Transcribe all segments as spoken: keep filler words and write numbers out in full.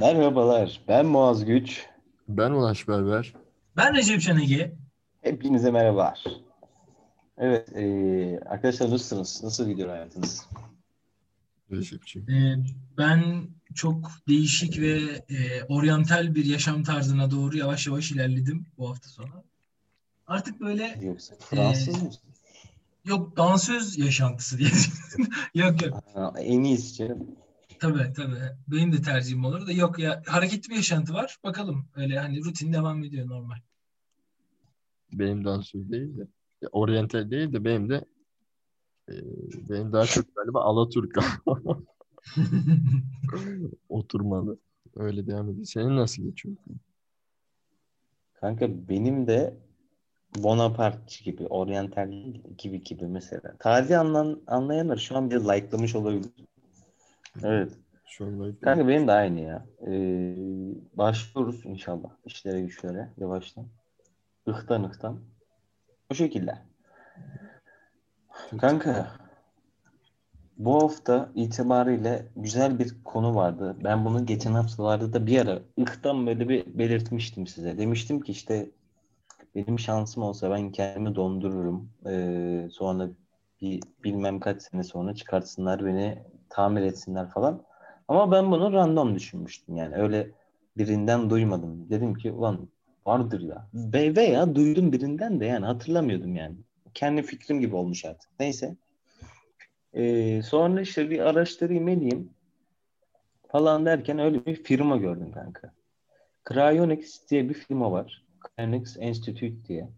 Merhabalar, ben Muaz Güç. Ben Ulaş Berber. Ben Recep Çeneği. Hepinize merhabalar. Evet, e, arkadaşlar nasılsınız? Nasıl gidiyor hayatınız? Recepciğim. E, ben çok değişik ve e, oryantal bir yaşam tarzına doğru yavaş yavaş ilerledim bu hafta sonu. Artık böyle... Yoksa Fransız e, mısın? Yok, dansöz yaşantısı diye. Yok yok. Ha, en iyisi canım. Tabii tabii. Benim de tercihim olur da yok ya, hareketli bir yaşantı var. Bakalım, öyle hani rutin devam ediyor normal. Benim dansöz değil de, oryantal değil de benim de e, benim daha çok galiba Alaturka. Oturmalı. Öyle devam ediyor. Senin nasıl geçiyor? Kanka benim de Bonapartçı gibi, oryantal gibi gibi mesela. Tarih anlayan, anlayanlar şu an bile like'lamış olabilir. Evet. Şöyle. Kanka benim de aynı ya. Ee, başlıyoruz inşallah. İşlere güçlere. Yavaştan. Ihtan ıhtan. O şekilde. Kanka bu hafta itibariyle güzel bir konu vardı. Ben bunu geçen haftalarda da bir ara ıhtan böyle bir belirtmiştim size. Demiştim ki işte benim şansım olsa ben kendimi dondururum. Ee, sonra bir bilmem kaç sene sonra çıkartsınlar beni, tamir etsinler falan. Ama ben bunu random düşünmüştüm yani. Öyle birinden duymadım. Dedim ki ulan vardır ya. Beybe ya, duydum birinden de yani, hatırlamıyordum yani. Kendi fikrim gibi olmuş artık. Neyse. Ee, sonra işte bir araştırayım edeyim falan derken öyle bir firma gördüm kanka. Cryonics diye bir firma var. Cryonics Institute diye.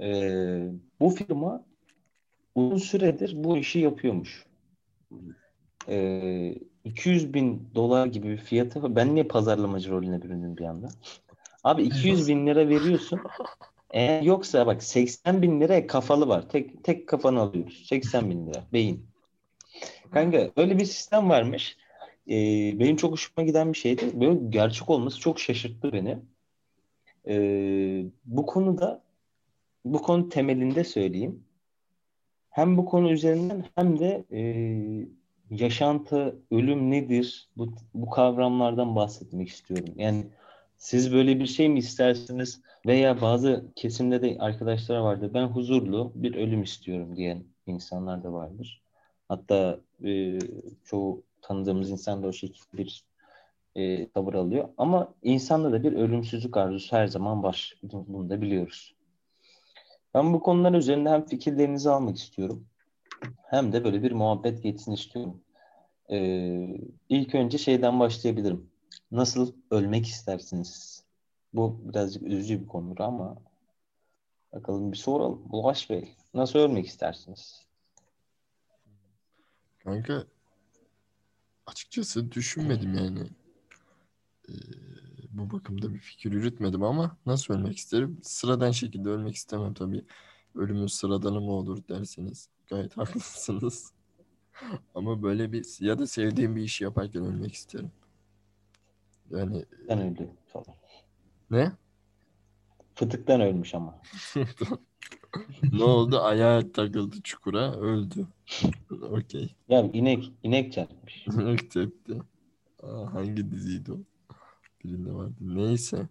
Ee, bu firma uzun süredir bu işi yapıyormuş. E, iki yüz bin dolar gibi bir fiyatı. Ben niye pazarlamacı rolüne büründüm bir anda? Abi iki yüz bin lira veriyorsun. Eğer yoksa bak seksen bin lira kafalı var. Tek tek kafanı alıyoruz. seksen bin lira beyin. Kanka öyle bir sistem varmış. E, benim çok hoşuma giden bir şeydi. Böyle gerçek olması çok şaşırttı beni. E, bu konuda bu konu temelinde söyleyeyim. Hem bu konu üzerinden hem de e, yaşantı, ölüm nedir? Bu, bu kavramlardan bahsetmek istiyorum. Yani siz böyle bir şey mi istersiniz? Veya bazı kesimde de arkadaşlar vardı. Ben huzurlu bir ölüm istiyorum diyen insanlar da vardır. Hatta e, çoğu tanıdığımız insan da o şekilde bir e, tavır alıyor. Ama insanda da bir ölümsüzlük arzusu her zaman var. Bunu da biliyoruz. Ben bu konular üzerinde hem fikirlerinizi almak istiyorum hem de böyle bir muhabbet geçsin istiyorum. Ee, ilk önce şeyden başlayabilirim. Nasıl ölmek istersiniz? Bu birazcık üzücü bir konudur ama bakalım bir soralım. Ulaş Bey, nasıl ölmek istersiniz? Kanka açıkçası düşünmedim yani. Ee, bu bakımda bir fikir üretmedim ama nasıl ölmek isterim? Sıradan şekilde ölmek istemem tabii. Ölümün sıradanı mı olur derseniz gayet haklısınız. Ama böyle bir ya da sevdiğim bir işi yaparken ölmek isterim. Yani ben öldüm. Tamam. Ne? Fıtıktan ölmüş ama. Ne oldu? Ayağı takıldı çukura, öldü. Okey. Ya inek inek çarpmış. İnek tepti. Aa, hangi diziydi o? Birinde vardı. Neyse.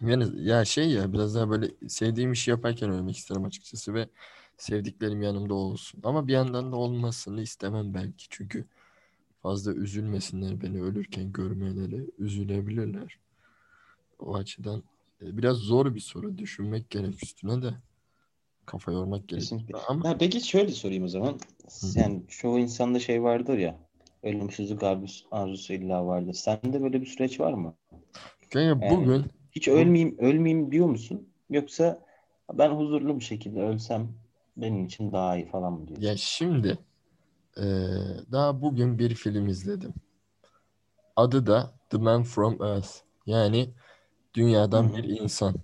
Yani ya şey ya biraz daha böyle sevdiğim işi yaparken ölmek isterim açıkçası ve sevdiklerim yanımda olsun. Ama bir yandan da olmasını istemem belki. Çünkü fazla üzülmesinler, beni ölürken görmeleri, üzülebilirler. O açıdan biraz zor bir soru. Düşünmek gerek üstüne de. Kafa yormak gerek. Ama... Ha, peki şöyle sorayım o zaman. Hı-hı. Yani çoğu insanda şey vardır ya. Ölümsüzlük arzusu, arzusu illa vardır. Sende böyle bir süreç var mı? Yani bugün... Hiç ölmeyeyim, ölmeyeyim diyor musun? Yoksa ben huzurlu bir şekilde ölsem benim için daha iyi falan mı diyorsun? Ya şimdi ee, daha bugün bir film izledim. Adı da The Man From Earth. Yani dünyadan Hı-hı. bir insan.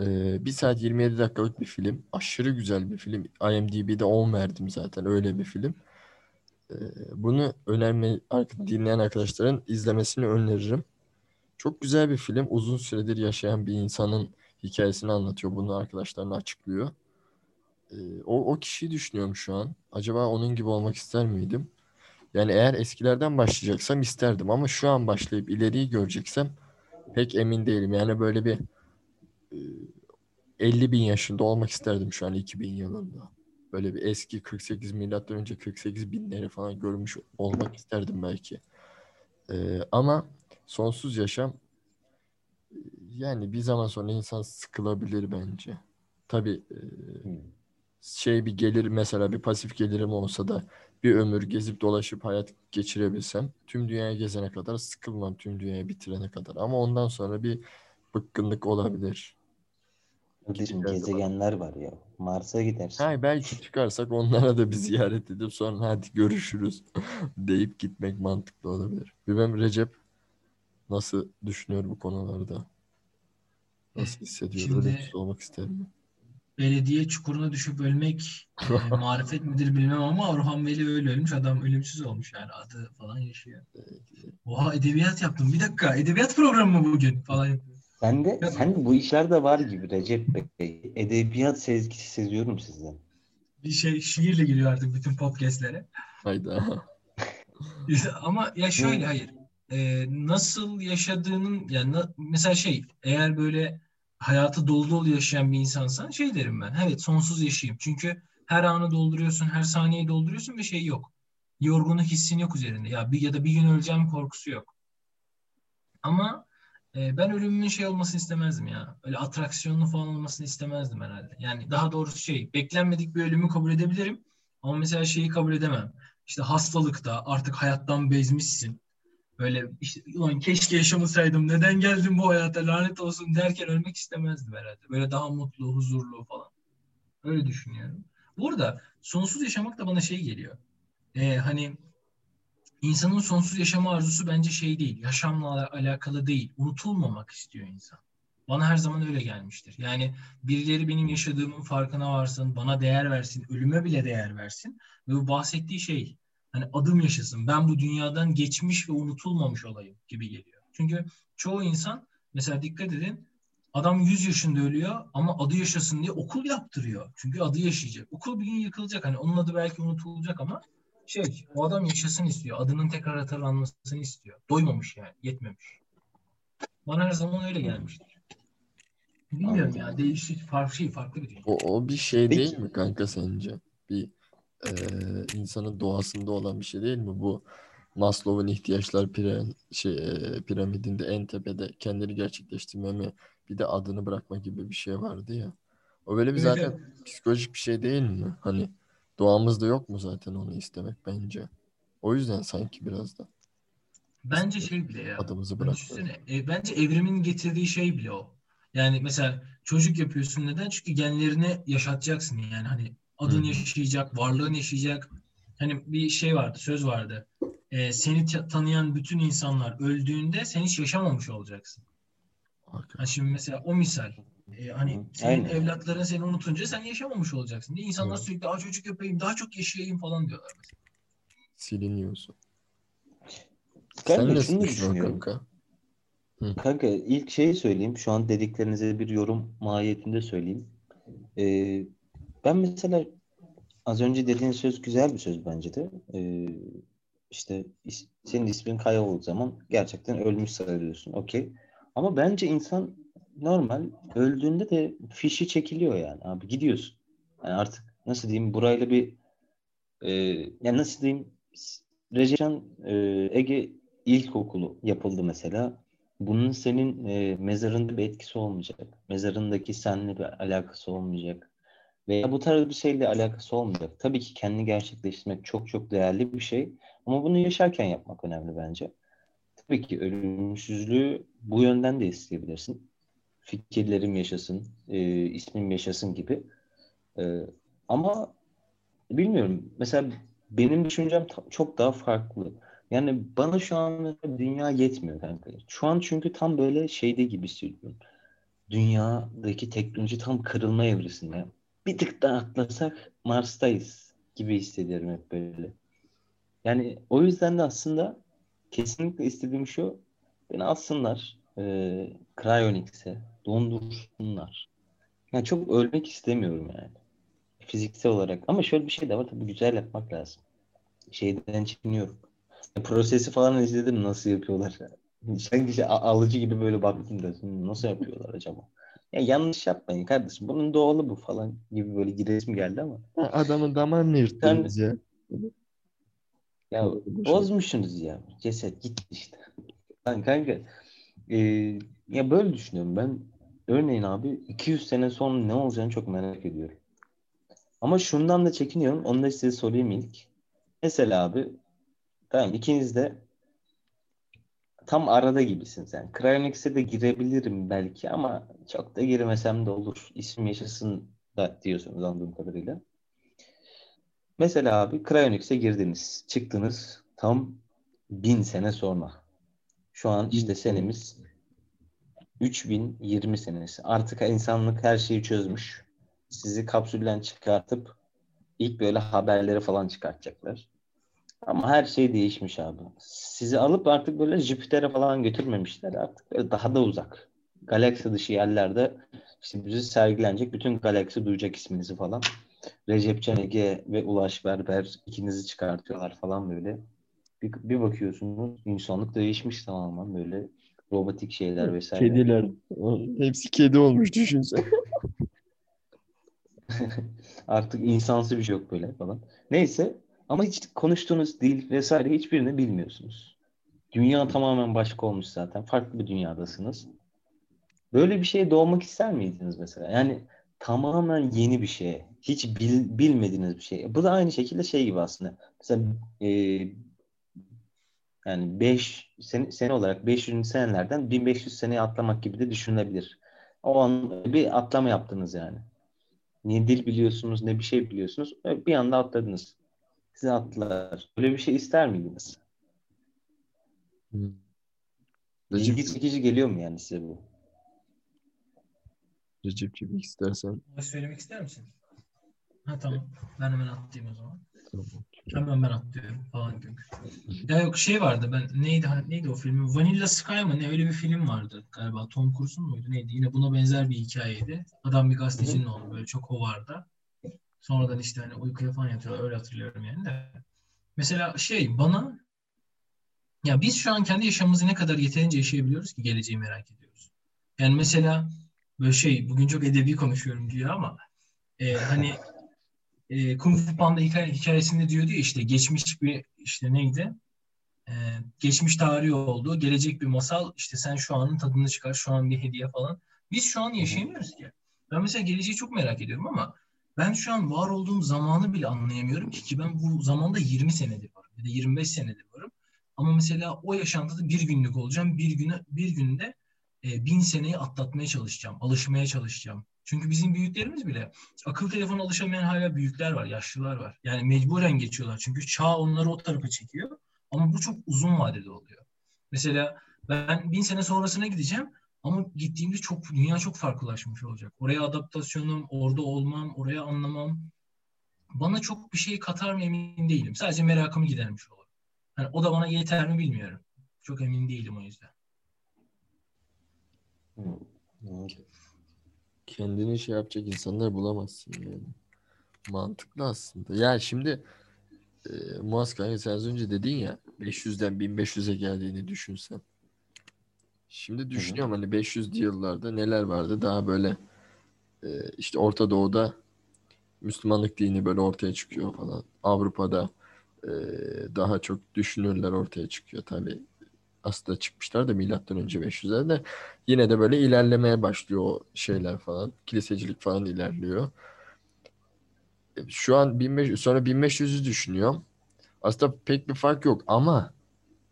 E, bir saat yirmi yedi dakikalık bir film. Aşırı güzel bir film. I M D B'de on verdim zaten. Öyle bir film. E, bunu önerme, dinleyen arkadaşların izlemesini öneririm. Çok güzel bir film. Uzun süredir yaşayan bir insanın hikayesini anlatıyor. Bunu arkadaşlarına açıklıyor. Ee, o, o kişiyi düşünüyorum şu an. Acaba onun gibi olmak ister miydim? Yani eğer eskilerden başlayacaksam isterdim ama şu an başlayıp ileriyi göreceksem pek emin değilim. Yani böyle bir elli bin yaşında olmak isterdim şu an iki bin yılında. Böyle bir eski kırk sekiz milattan önce kırk sekiz binleri falan görmüş olmak isterdim belki. Ee, ama sonsuz yaşam yani bir zaman sonra insan sıkılabilir bence. Tabii şey bir gelir mesela bir pasif gelirim olsa da bir ömür gezip dolaşıp hayat geçirebilsem tüm dünyayı gezene kadar sıkılmam, tüm dünyayı bitirene kadar. Ama ondan sonra bir bıkkınlık olabilir. Bizim gezegenler var ya. Mars'a gidersin. Ha, belki çıkarsak onlara da bir ziyaret edip sonra hadi görüşürüz deyip gitmek mantıklı olabilir. Bilmem Recep nasıl düşünüyor bu konularda? Nasıl hissediyor? Şimdi olmak ister mi? Belediye çukuruna düşüp ölmek e, marifet midir bilmem ama Orhan Veli öyle ölmüş. Adam ölümsüz olmuş yani. Adı falan yaşıyor. Oha edebiyat yaptım. Bir dakika edebiyat programı mı bugün falan yapıyorum. Sen de, sen de bu işler de var gibi Recep Bey. Edebiyat sezgisi seziyorum sizden. Bir şey şiirle giriyor artık bütün podcastlere. Hayda. Ama ya şöyle hayır. Ee, nasıl yaşadığının yani na, mesela şey eğer böyle hayatı dolu dolu yaşayan bir insansan şey derim ben. Evet sonsuz yaşayayım. Çünkü her anı dolduruyorsun, her saniyeyi dolduruyorsun ve şey yok. Yorgunluk hissin yok üzerinde. Ya bir ya da bir gün öleceğim korkusu yok. Ama ben ölümümün şey olmasını istemezdim ya. Öyle atraksiyonlu falan olmasını istemezdim herhalde. Yani daha doğrusu şey, beklenmedik bir ölümü kabul edebilirim. Ama mesela şeyi kabul edemem. İşte hastalıkta artık hayattan bezmişsin. Böyle işte ulan keşke yaşamasaydım, neden geldim bu hayata lanet olsun derken ölmek istemezdim herhalde. Böyle daha mutlu, huzurlu falan. Öyle düşünüyorum. Bu arada sonsuz yaşamak da bana şey geliyor. Ee, hani... İnsanın sonsuz yaşama arzusu bence şey değil. Yaşamla alakalı değil. Unutulmamak istiyor insan. Bana her zaman öyle gelmiştir. Yani birileri benim yaşadığımın farkına varsın, bana değer versin, ölüme bile değer versin. Ve bu bahsettiği şey, hani adım yaşasın. Ben bu dünyadan geçmiş ve unutulmamış olayım gibi geliyor. Çünkü çoğu insan, mesela dikkat edin, adam yüz yaşında ölüyor ama adı yaşasın diye okul yaptırıyor. Çünkü adı yaşayacak. Okul bir gün yıkılacak. Hani onun adı belki unutulacak ama şey, o adam yaşasın istiyor. Adının tekrar hatırlanmasını istiyor. Doymamış yani, yetmemiş. Bana her zaman öyle gelmiştir. Bilmiyorum anladım. Ya, değişik, farklı şey, farklı bir şey. O, o bir şey peki değil mi kanka sence? Bir e, insanın doğasında olan bir şey değil mi? Bu Maslow'un ihtiyaçlar piram- şey, e, piramidinde en tepede kendini gerçekleştirmemi, bir de adını bırakma gibi bir şey vardı ya. O böyle bir zaten evet. Psikolojik bir şey değil mi? Hani doğamızda yok mu zaten onu istemek bence. O yüzden sanki biraz da. Bence şey bile ya. Adımızı bırakıyoruz. E, bence evrimin getirdiği şey bile o. Yani mesela çocuk yapıyorsun neden? Çünkü genlerini yaşatacaksın yani. Hani adın hmm. yaşayacak, varlığın yaşayacak. Hani bir şey vardı, söz vardı. E, seni t- tanıyan bütün insanlar öldüğünde sen hiç yaşamamış olacaksın. Yani şimdi mesela o misal. Ee, hani Hı, senin aynen. evlatların seni unutunca sen yaşamamış olacaksın diye insanlar evet. sürekli daha çocuk yapayım, daha çok yaşayayım falan diyorlar mesela. Siliniyorsun. Kanka, sen nasıl düşünüyorsun kanka? Hı. Kanka ilk şeyi söyleyeyim. Şu an dediklerinize bir yorum mahiyetinde söyleyeyim. Ee, ben mesela az önce dediğin söz güzel bir söz bence de. Ee, işte is- senin ismin Kaya olduğu zaman gerçekten ölmüş sayılıyorsun. Okey. Ama bence insan normal öldüğünde de fişi çekiliyor yani abi gidiyorsun. Yani artık nasıl diyeyim burayla bir e, yani nasıl diyeyim Recep Can e, Ege İlkokulu yapıldı mesela. Bunun senin e, mezarında bir etkisi olmayacak. Mezarındaki seninle bir alakası olmayacak. Veya bu tarz bir şeyle alakası olmayacak. Tabii ki kendini gerçekleştirmek çok çok değerli bir şey. Ama bunu yaşarken yapmak önemli bence. Tabii ki ölümsüzlüğü bu yönden de isteyebilirsin. Fikirlerim yaşasın, e, ismim yaşasın gibi. E, ama bilmiyorum. Mesela benim düşüncem ta- çok daha farklı. Yani bana şu an dünya yetmiyor kanka. Şu an çünkü tam böyle şeyde gibi hissediyorum. Dünyadaki teknoloji tam kırılma evresinde. Bir tık daha atlasak Mars'tayız gibi hissediyorum hep böyle. Yani o yüzden de aslında kesinlikle istediğim şu, beni alsınlar e, Cryonics'e. Dondursunlar. Yani çok ölmek istemiyorum yani. Fiziksel olarak. Ama şöyle bir şey de var. Tabii güzel yapmak lazım. şeyden çekiniyorum. Yani prosesi falan izledim, nasıl yapıyorlar. Sanki alıcı gibi böyle baktım da nasıl yapıyorlar acaba? Ya yanlış yapmayın kardeşim. Bunun doğalı bu falan gibi böyle gidesim geldi ama. Adamın damarını yırttınız ya. Ya bozmuşsunuz ya. Ceset gitti işte. Lan kanka e, ya böyle düşünüyorum ben. Örneğin abi iki yüz sene sonra ne olacağını çok merak ediyorum. Ama şundan da çekiniyorum. Onu da size sorayım ilk. Mesela abi tamam ikiniz de tam arada gibisin sen. Cryonics'e de girebilirim belki ama çok da girmesem de olur. İsim yaşasın da diyorsunuz anladığım kadarıyla. Mesela abi Cryonics'e girdiniz. Çıktınız tam bin sene sonra. Şu an işte senemiz üç bin yirmi senesi. Artık insanlık her şeyi çözmüş. Sizi kapsülden çıkartıp ilk böyle haberleri falan çıkartacaklar. Ama her şey değişmiş abi. Sizi alıp artık böyle Jüpiter'e falan götürmemişler. Artık daha da uzak. Galaksi dışı yerlerde işte bizi sergilenecek. Bütün galaksi duyacak isminizi falan. Recep Çeneği ve Ulaş Berber ikinizi çıkartıyorlar falan böyle. Bir, bir bakıyorsunuz insanlık değişmiş tamamen böyle. Robotik şeyler vesaire. Kediler. Hepsi kedi olmuş düşünsene. Artık insansı bir şey yok böyle falan. Neyse. Ama hiç konuştuğunuz dil vesaire hiçbirini bilmiyorsunuz. Dünya tamamen başka olmuş zaten. Farklı bir dünyadasınız. Böyle bir şeye doğmak ister miydiniz mesela? Yani tamamen yeni bir şeye. Hiç bil, bilmediğiniz bir şey. Bu da aynı şekilde şey gibi aslında. Mesela e, yani beş sene, sene olarak beş yüz senelerden bin beş yüz seneye atlamak gibi de düşünülebilir. O an bir atlama yaptınız yani. Ne dil biliyorsunuz ne bir şey biliyorsunuz. Bir anda atladınız. Size atlar. Böyle bir şey ister miydiniz? Hmm. İlgi çekici geliyor mu yani size bu? Recep'ciğim istersen. Söylemek ister misin? Ha tamam. Ben hemen atlayayım o zaman. Tamam. Hemen ben atlıyorum falan gibi. Ya yok şey vardı ben neydi neydi o filmi? Vanilla Sky mı? Ne öyle bir film vardı galiba. Tom Cruise'un muydu? Neydi? Yine buna benzer bir hikayeydi. Adam bir gazetecinin oğlu böyle çok hovarda. Sonradan işte hani uykuya falan yatıyorlar. Öyle hatırlıyorum yani de. Mesela şey bana ya biz şu an kendi yaşamımızı ne kadar yeterince yaşayabiliyoruz ki geleceği merak ediyoruz. Yani mesela böyle şey bugün çok edebi konuşuyorum diyor ama e, hani e, Kung Fu Panda hikayesinde diyordu ya işte geçmiş bir işte neydi? E, geçmiş tarihi oldu. Gelecek bir masal. İşte sen şu anın tadını çıkar. Şu an bir hediye falan. Biz şu an yaşayamıyoruz ki. Ben mesela geleceği çok merak ediyorum ama ben şu an var olduğum zamanı bile anlayamıyorum ki, ki ben bu zamanda yirmi senedir varım ya da yirmi beş senedir varım. Ama mesela o yaşantıda bir günlük olacağım. Bir güne bir günde e, bin seneyi atlatmaya çalışacağım, alışmaya çalışacağım. Çünkü bizim büyüklerimiz bile akıl telefonu alışamayan hala büyükler var, yaşlılar var. Yani mecburen geçiyorlar çünkü çağ onları o tarafa çekiyor. Ama bu çok uzun vadede oluyor. Mesela ben bin sene sonrasına gideceğim. Ama gittiğimde çok dünya çok farklılaşmış olacak. Oraya adaptasyonum, orada olmam, oraya anlamam. Bana çok bir şey katar mı emin değilim. Sadece merakımı gidermiş olur. Yani o da bana yeter mi bilmiyorum. Çok emin değilim o yüzden. Evet. Kendini şey yapacak insanlar bulamazsın yani. Mantıklı aslında. Yani şimdi e, Muaz kanka sen az önce dedin ya beş yüzden bin beş yüze geldiğini düşünsen. Şimdi düşünüyorum hani beş yüzlü yıllarda neler vardı daha böyle işte Orta Doğu'da Müslümanlık dini böyle ortaya çıkıyor falan. Avrupa'da daha çok düşünürler ortaya çıkıyor tabii. Aslında çıkmışlar da milattan önce beş yüzlerde yine de böyle ilerlemeye başlıyor o şeyler falan. Kilisecilik falan ilerliyor. Şu an bin beş yüz sonra bin beş yüzü düşünüyorum. Aslında pek bir fark yok ama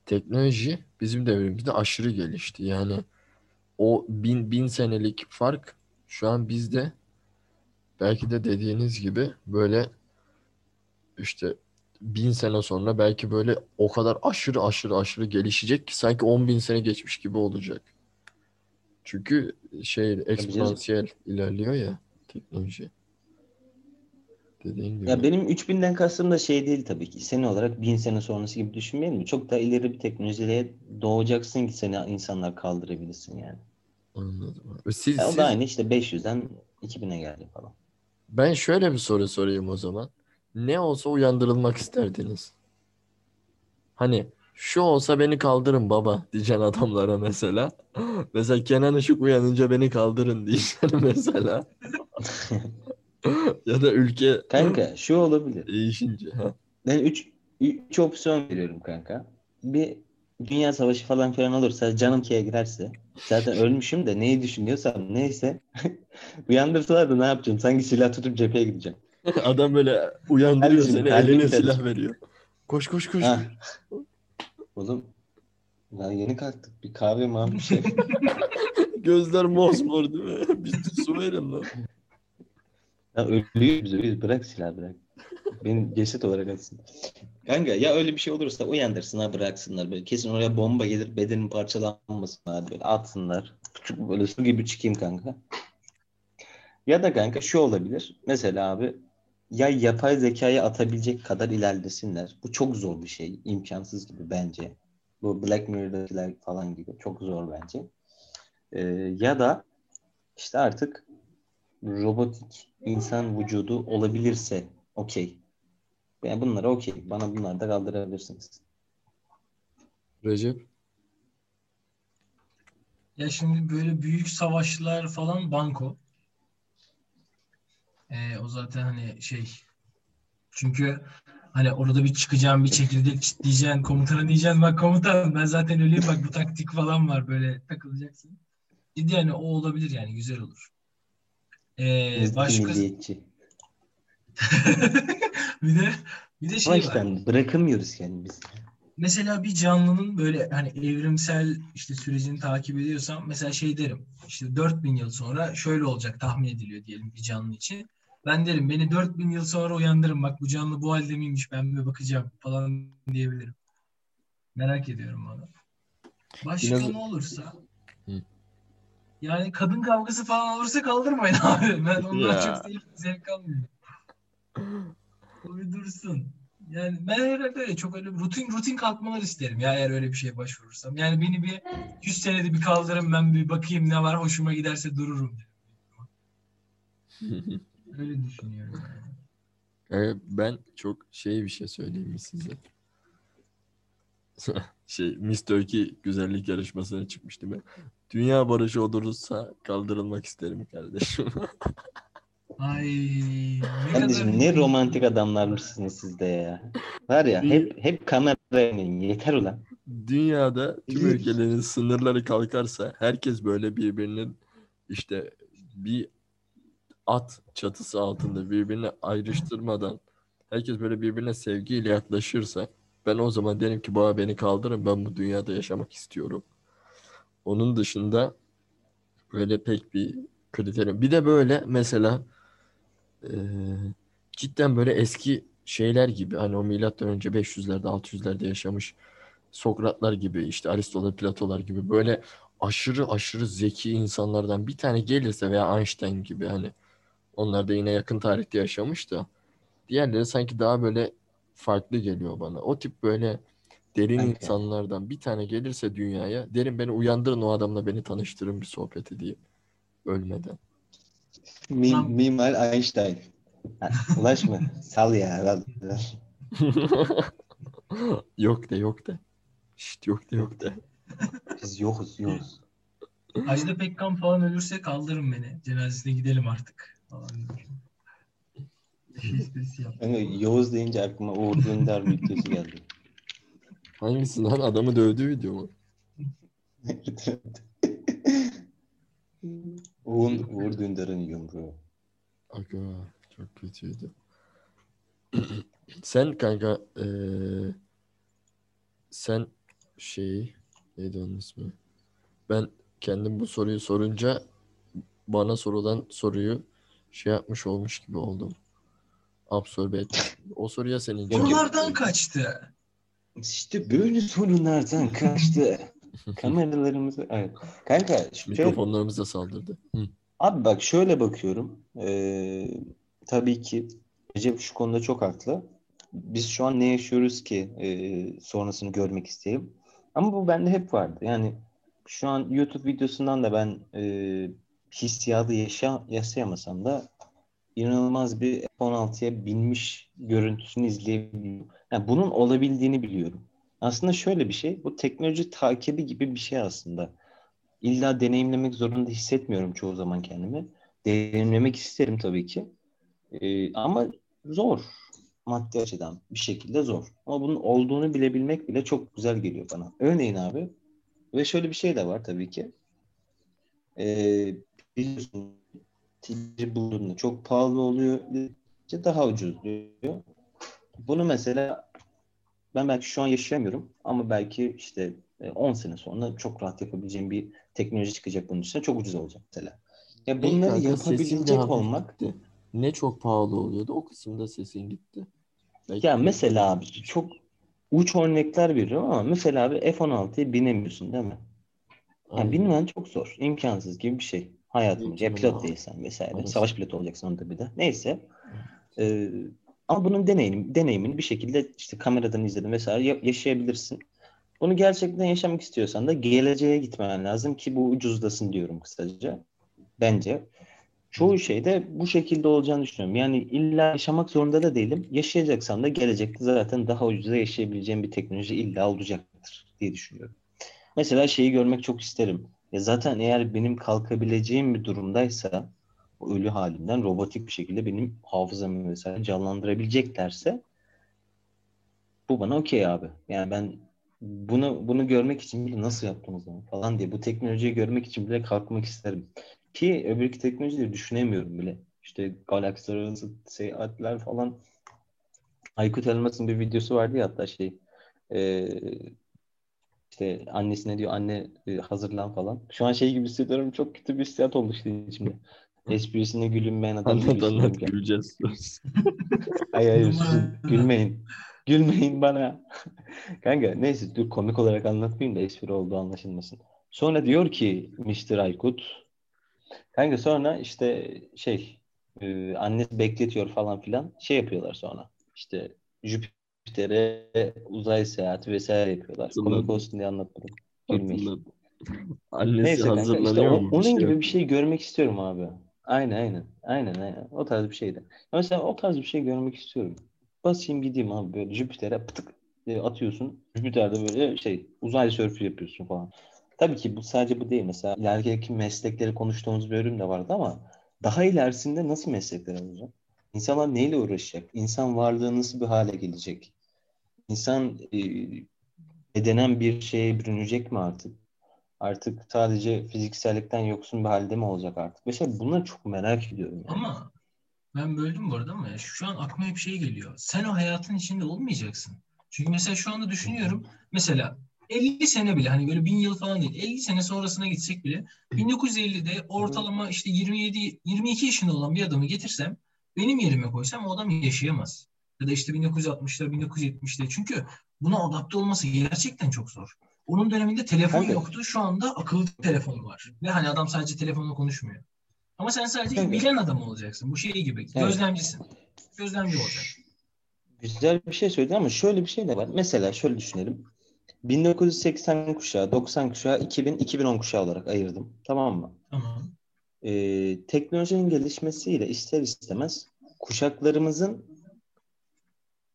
teknoloji bizim devrimizde aşırı gelişti. Yani o bin, bin senelik fark şu an bizde belki de dediğiniz gibi böyle işte bin sene sonra belki böyle o kadar aşırı aşırı aşırı gelişecek ki sanki on bin sene geçmiş gibi olacak. Çünkü şey eksponansiyel ilerliyor ya teknoloji. Ya benim üç binden kastım da şey değil tabii ki. Sene olarak bin sene sonrası gibi düşünmeyelim mi? Çok daha ileri bir teknolojiyle doğacaksın ki seni insanlar kaldırabilirsin yani. Anladım. Siz, ya o da siz... aynı işte beş yüzden iki bine geldi falan. Ben şöyle bir soru sorayım o zaman. Ne olsa uyandırılmak isterdiniz? Hani şu olsa beni kaldırın baba diyeceksin adamlara mesela. Mesela Kenan Işık uyanınca beni kaldırın diyeceksin mesela. Ya da ülke... Kanka şu olabilir. Değişince. Ben üç, üç opsiyon veriyorum kanka. Bir dünya savaşı falan filan olursa, canım kiye girerse. Zaten ölmüşüm de neyi düşünüyorsam neyse. Uyandırsalar da ne yapacağım? Sanki silah tutup cepheye gideceğim. Adam böyle uyandırıyor seni, eline silah veriyor. Koş koş koş. Ha. Oğlum daha yeni kalktık. Bir kahve mavi bir şey. Gözler mosmor değil mi? Biz de su verin lan. Ya ölüyüz biz ölüyüz. Bırak silah bırak. Beni ceset olarak atsın. Kanka ya öyle bir şey olursa uyandırsınlar, bıraksınlar böyle. Kesin oraya bomba gelir, bedenin parçalanmasın abi böyle atsınlar. Küçük böyle su gibi çıkayım kanka. Ya da kanka şu olabilir. Mesela abi ya yapay zekayı atabilecek kadar ilerlesinler. Bu çok zor bir şey. İmkansız gibi bence. Bu Black Mirror'dakiler falan gibi. Çok zor bence. Ee, ya da işte artık robotik insan vücudu olabilirse okey. Yani bunları okey. Bana bunları da kaldırabilirsiniz. Recep? Ya şimdi böyle büyük savaşlar falan banko. Ee, o zaten hani şey, çünkü hani orada bir çıkacağım, bir çekirdek çitleyeceksin, komutana diyeceksin bak komutan ben zaten öleyim bak bu taktik falan var, böyle takılacaksın. Ciddi yani, o olabilir yani, güzel olur. Ee, başka bir de bir de şey baştan var. Bırakamıyoruz kendimizi. Mesela bir canlının böyle hani evrimsel işte sürecini takip ediyorsam mesela şey derim. İşte dört bin yıl sonra şöyle olacak tahmin ediliyor diyelim bir canlı için. Ben derim beni dört bin yıl sonra uyandırın bak bu canlı bu halde miymiş, ben bir bakacağım falan diyebilirim. Merak ediyorum onu. Başka Biraz... ne olursa Hı. yani kadın kavgası falan olursa kaldırmayın abi. Ben ondan çok zevk, zevk almıyorum. O bir dursun. Yani ben herhalde öyle çok öyle rutin rutin kalkmalar isterim ya, eğer öyle bir şeye başvurursam. Yani beni bir yüz senede bir kaldırın, ben bir bakayım ne var, hoşuma giderse dururum. Öyle düşünüyorum. Yani. Ben çok şey bir şey söyleyeyim mi size? Şey Miss Turkey güzellik yarışmasına çıkmış değil mi? Dünya barışı olursa kaldırılmak isterim kardeşim. Ay, ne kardeşim kadar... ne romantik adamlarmışsınız siz de ya. Var ya hep hep kameraya yeter ulan. Dünyada tüm ülkelerin sınırları kalkarsa herkes böyle birbirinin işte bir at çatısı altında birbirini ayrıştırmadan herkes böyle birbirine sevgiyle yaklaşırsa ben o zaman derim ki baba beni kaldırın, ben bu dünyada yaşamak istiyorum. Onun dışında böyle pek bir kriterim. Bir de böyle mesela Ee, cidden böyle eski şeyler gibi, hani o milattan önce beş yüzlerde altı yüzlerde yaşamış Sokratlar gibi, işte Aristo'lar, Plato'lar gibi böyle aşırı aşırı zeki insanlardan bir tane gelirse veya Einstein gibi, hani onlar da yine yakın tarihte yaşamış da diğerleri sanki daha böyle farklı geliyor bana. O tip böyle derin okay. insanlardan bir tane gelirse dünyaya, derim beni uyandırın, o adamla beni tanıştırın, bir sohbet edeyim ölmeden. Mimar Einstein. Ulaş mı? Sal ya. Yok de yok de. Şşt yok de yok de. Biz yokuz yokuz. Ajda Pekkan falan ölürse kaldırın beni. Cenazesine gidelim artık. Falan. Yani Yavuz deyince aklıma Uğur Dündar videosu geldi. Hangisi lan? Adamı dövdüğü video mu? Uğur, Uğur Dündar'ın yumruğu. Aga çok kötüydü. Sen kanka ee, sen şey neydi onun ismi? Ben kendim bu soruyu sorunca bana sorulan soruyu şey yapmış olmuş gibi oldum. Absorbe etmiş. O soruya senin... Sorulardan kaçtı. İşte böyle sorulardan kaçtı. Kameralarımızı... Evet. Kanka... Mikrofonlarımıza saldırdı. Hı. Abi bak şöyle bakıyorum. Ee, tabii ki Recep şu konuda çok haklı. Biz şu an ne yaşıyoruz ki e, sonrasını görmek isteyelim. Ama bu bende hep vardı. Yani şu an YouTube videosundan da ben e, hissiyatı yaşa, yaşayamasam da inanılmaz bir F on altıya binmiş görüntüsünü izleyebiliyorum. Yani bunun olabildiğini biliyorum. Aslında şöyle bir şey, bu teknoloji takibi gibi bir şey aslında. İlla deneyimlemek zorunda hissetmiyorum çoğu zaman kendimi. Deneyimlemek isterim tabii ki. Ee, ama zor. Maddi açıdan bir şekilde zor. Ama bunun olduğunu bilebilmek bile çok güzel geliyor bana. Örneğin abi, ve şöyle bir şey de var tabii ki. Ee, biliyorsun, ticari bulduğunda çok pahalı oluyor, daha ucuz diyor. Bunu mesela ben belki şu an yaşayamıyorum ama belki işte on sene sonra çok rahat yapabileceğim bir teknoloji çıkacak bunun için. Çok ucuz olacak mesela. Ya bunları yapabilecek olmak... Gitti. Ne çok pahalı oluyordu. O kısımda sesin gitti. Belki ya mesela abi çok uç örnekler veriyorum ama mesela abi F on altıya binemiyorsun değil mi? Yani binmen çok zor. İmkansız gibi bir şey. Hayatımız. Ya pilot değilsen vesaire. Aynen. Savaş pilotu olacaksın onda bir de. Neyse. Ee, ama bunun deneyim, deneyimini bir şekilde işte kameradan izledin vesaire yaşayabilirsin. Bunu gerçekten yaşamak istiyorsan da geleceğe gitmen lazım ki bu ucuzdasın diyorum kısaca. Bence. Çoğu şeyde bu şekilde olacağını düşünüyorum. Yani illa yaşamak zorunda da değilim. Yaşayacaksam da gelecekte zaten daha ucuza yaşayabileceğim bir teknoloji illa olacaktır diye düşünüyorum. Mesela şeyi görmek çok isterim. Ya zaten eğer benim kalkabileceğim bir durumdaysa o ölü halimden robotik bir şekilde benim hafızamı mesela canlandırabileceklerse bu bana okey abi. Yani ben bunu bunu görmek için bile nasıl yaptım o zaman falan diye bu teknolojiyi görmek için bile kalkmak isterim. Ki öbürki teknolojileri düşünemiyorum bile. İşte galaksiler arası seyahatler falan. Aykut Elmas'ın bir videosu vardı ya hatta şey e, işte annesine diyor anne e, hazırlan falan. Şu an şey gibi hissediyorum, çok kötü bir hissiyat oldu işte içimde. Esprisine gülünmeyen adam. Anlat anlat güleceğiz. Hayır hayır gülmeyin. Gülmeyin bana. Kanka neyse dur komik olarak anlatmayayım da espri olduğu anlaşılmasın. Sonra diyor ki mister Aykut. Kanka sonra işte şey e, annesi bekletiyor falan filan şey yapıyorlar sonra işte Jüpiter'e uzay seyahati vesaire yapıyorlar. Hatırladım. Komik olsun diye anlatmadım. Gülmeyin. Annesi neyse, hazırlanıyor mu? İşte onun gibi bir şey görmek istiyorum abi. Aynen aynen. Aynen aynen. O tarz bir şeydi. Mesela o tarz bir şey görmek istiyorum. Basayım gideyim abi böyle Jüpiter'e pıtık atıyorsun. Jüpiter'de böyle şey uzay sörfü yapıyorsun falan. Tabii ki bu sadece bu değil. Mesela ilerideki meslekleri konuştuğumuz bir bölüm de vardı ama daha ilerisinde nasıl meslekler olacak? İnsanlar neyle uğraşacak? İnsan varlığı nasıl bir hale gelecek? İnsan e, bedenen bir şeye bürünecek mi artık? Artık sadece fiziksellikten yoksun bir halde mi olacak artık? Mesela bunları çok merak ediyorum. Yani. Ama ben böldüm bu arada ama ya, şu an aklıma hep şey geliyor. Sen o hayatın içinde olmayacaksın. Çünkü mesela şu anda düşünüyorum. Mesela elli sene bile hani böyle bin yıl falan değil. elli sene sonrasına gitsek bile bin dokuz yüz ellide ortalama işte yirmi yedi yirmi iki yaşında olan bir adamı getirsem benim yerime koysam o adam yaşayamaz. Ya da işte bin dokuz yüz altmışta bin dokuz yüz yetmişte çünkü buna adapte olması gerçekten çok zor. Onun döneminde telefon evet. yoktu. Şu anda akıllı telefon var. Ve hani adam sadece telefonla konuşmuyor. Ama sen sadece evet. bilen adam olacaksın. Bu şey gibi. Evet. Gözlemcisin. Gözlemci olacak. Güzel bir şey söyledin ama şöyle bir şey de var. Mesela şöyle düşünelim. bin dokuz yüz seksen kuşağı, doksan kuşağı, iki bin, iki bin on kuşağı olarak ayırdım. Tamam mı? Tamam. Ee, teknolojinin gelişmesiyle ister istemez kuşaklarımızın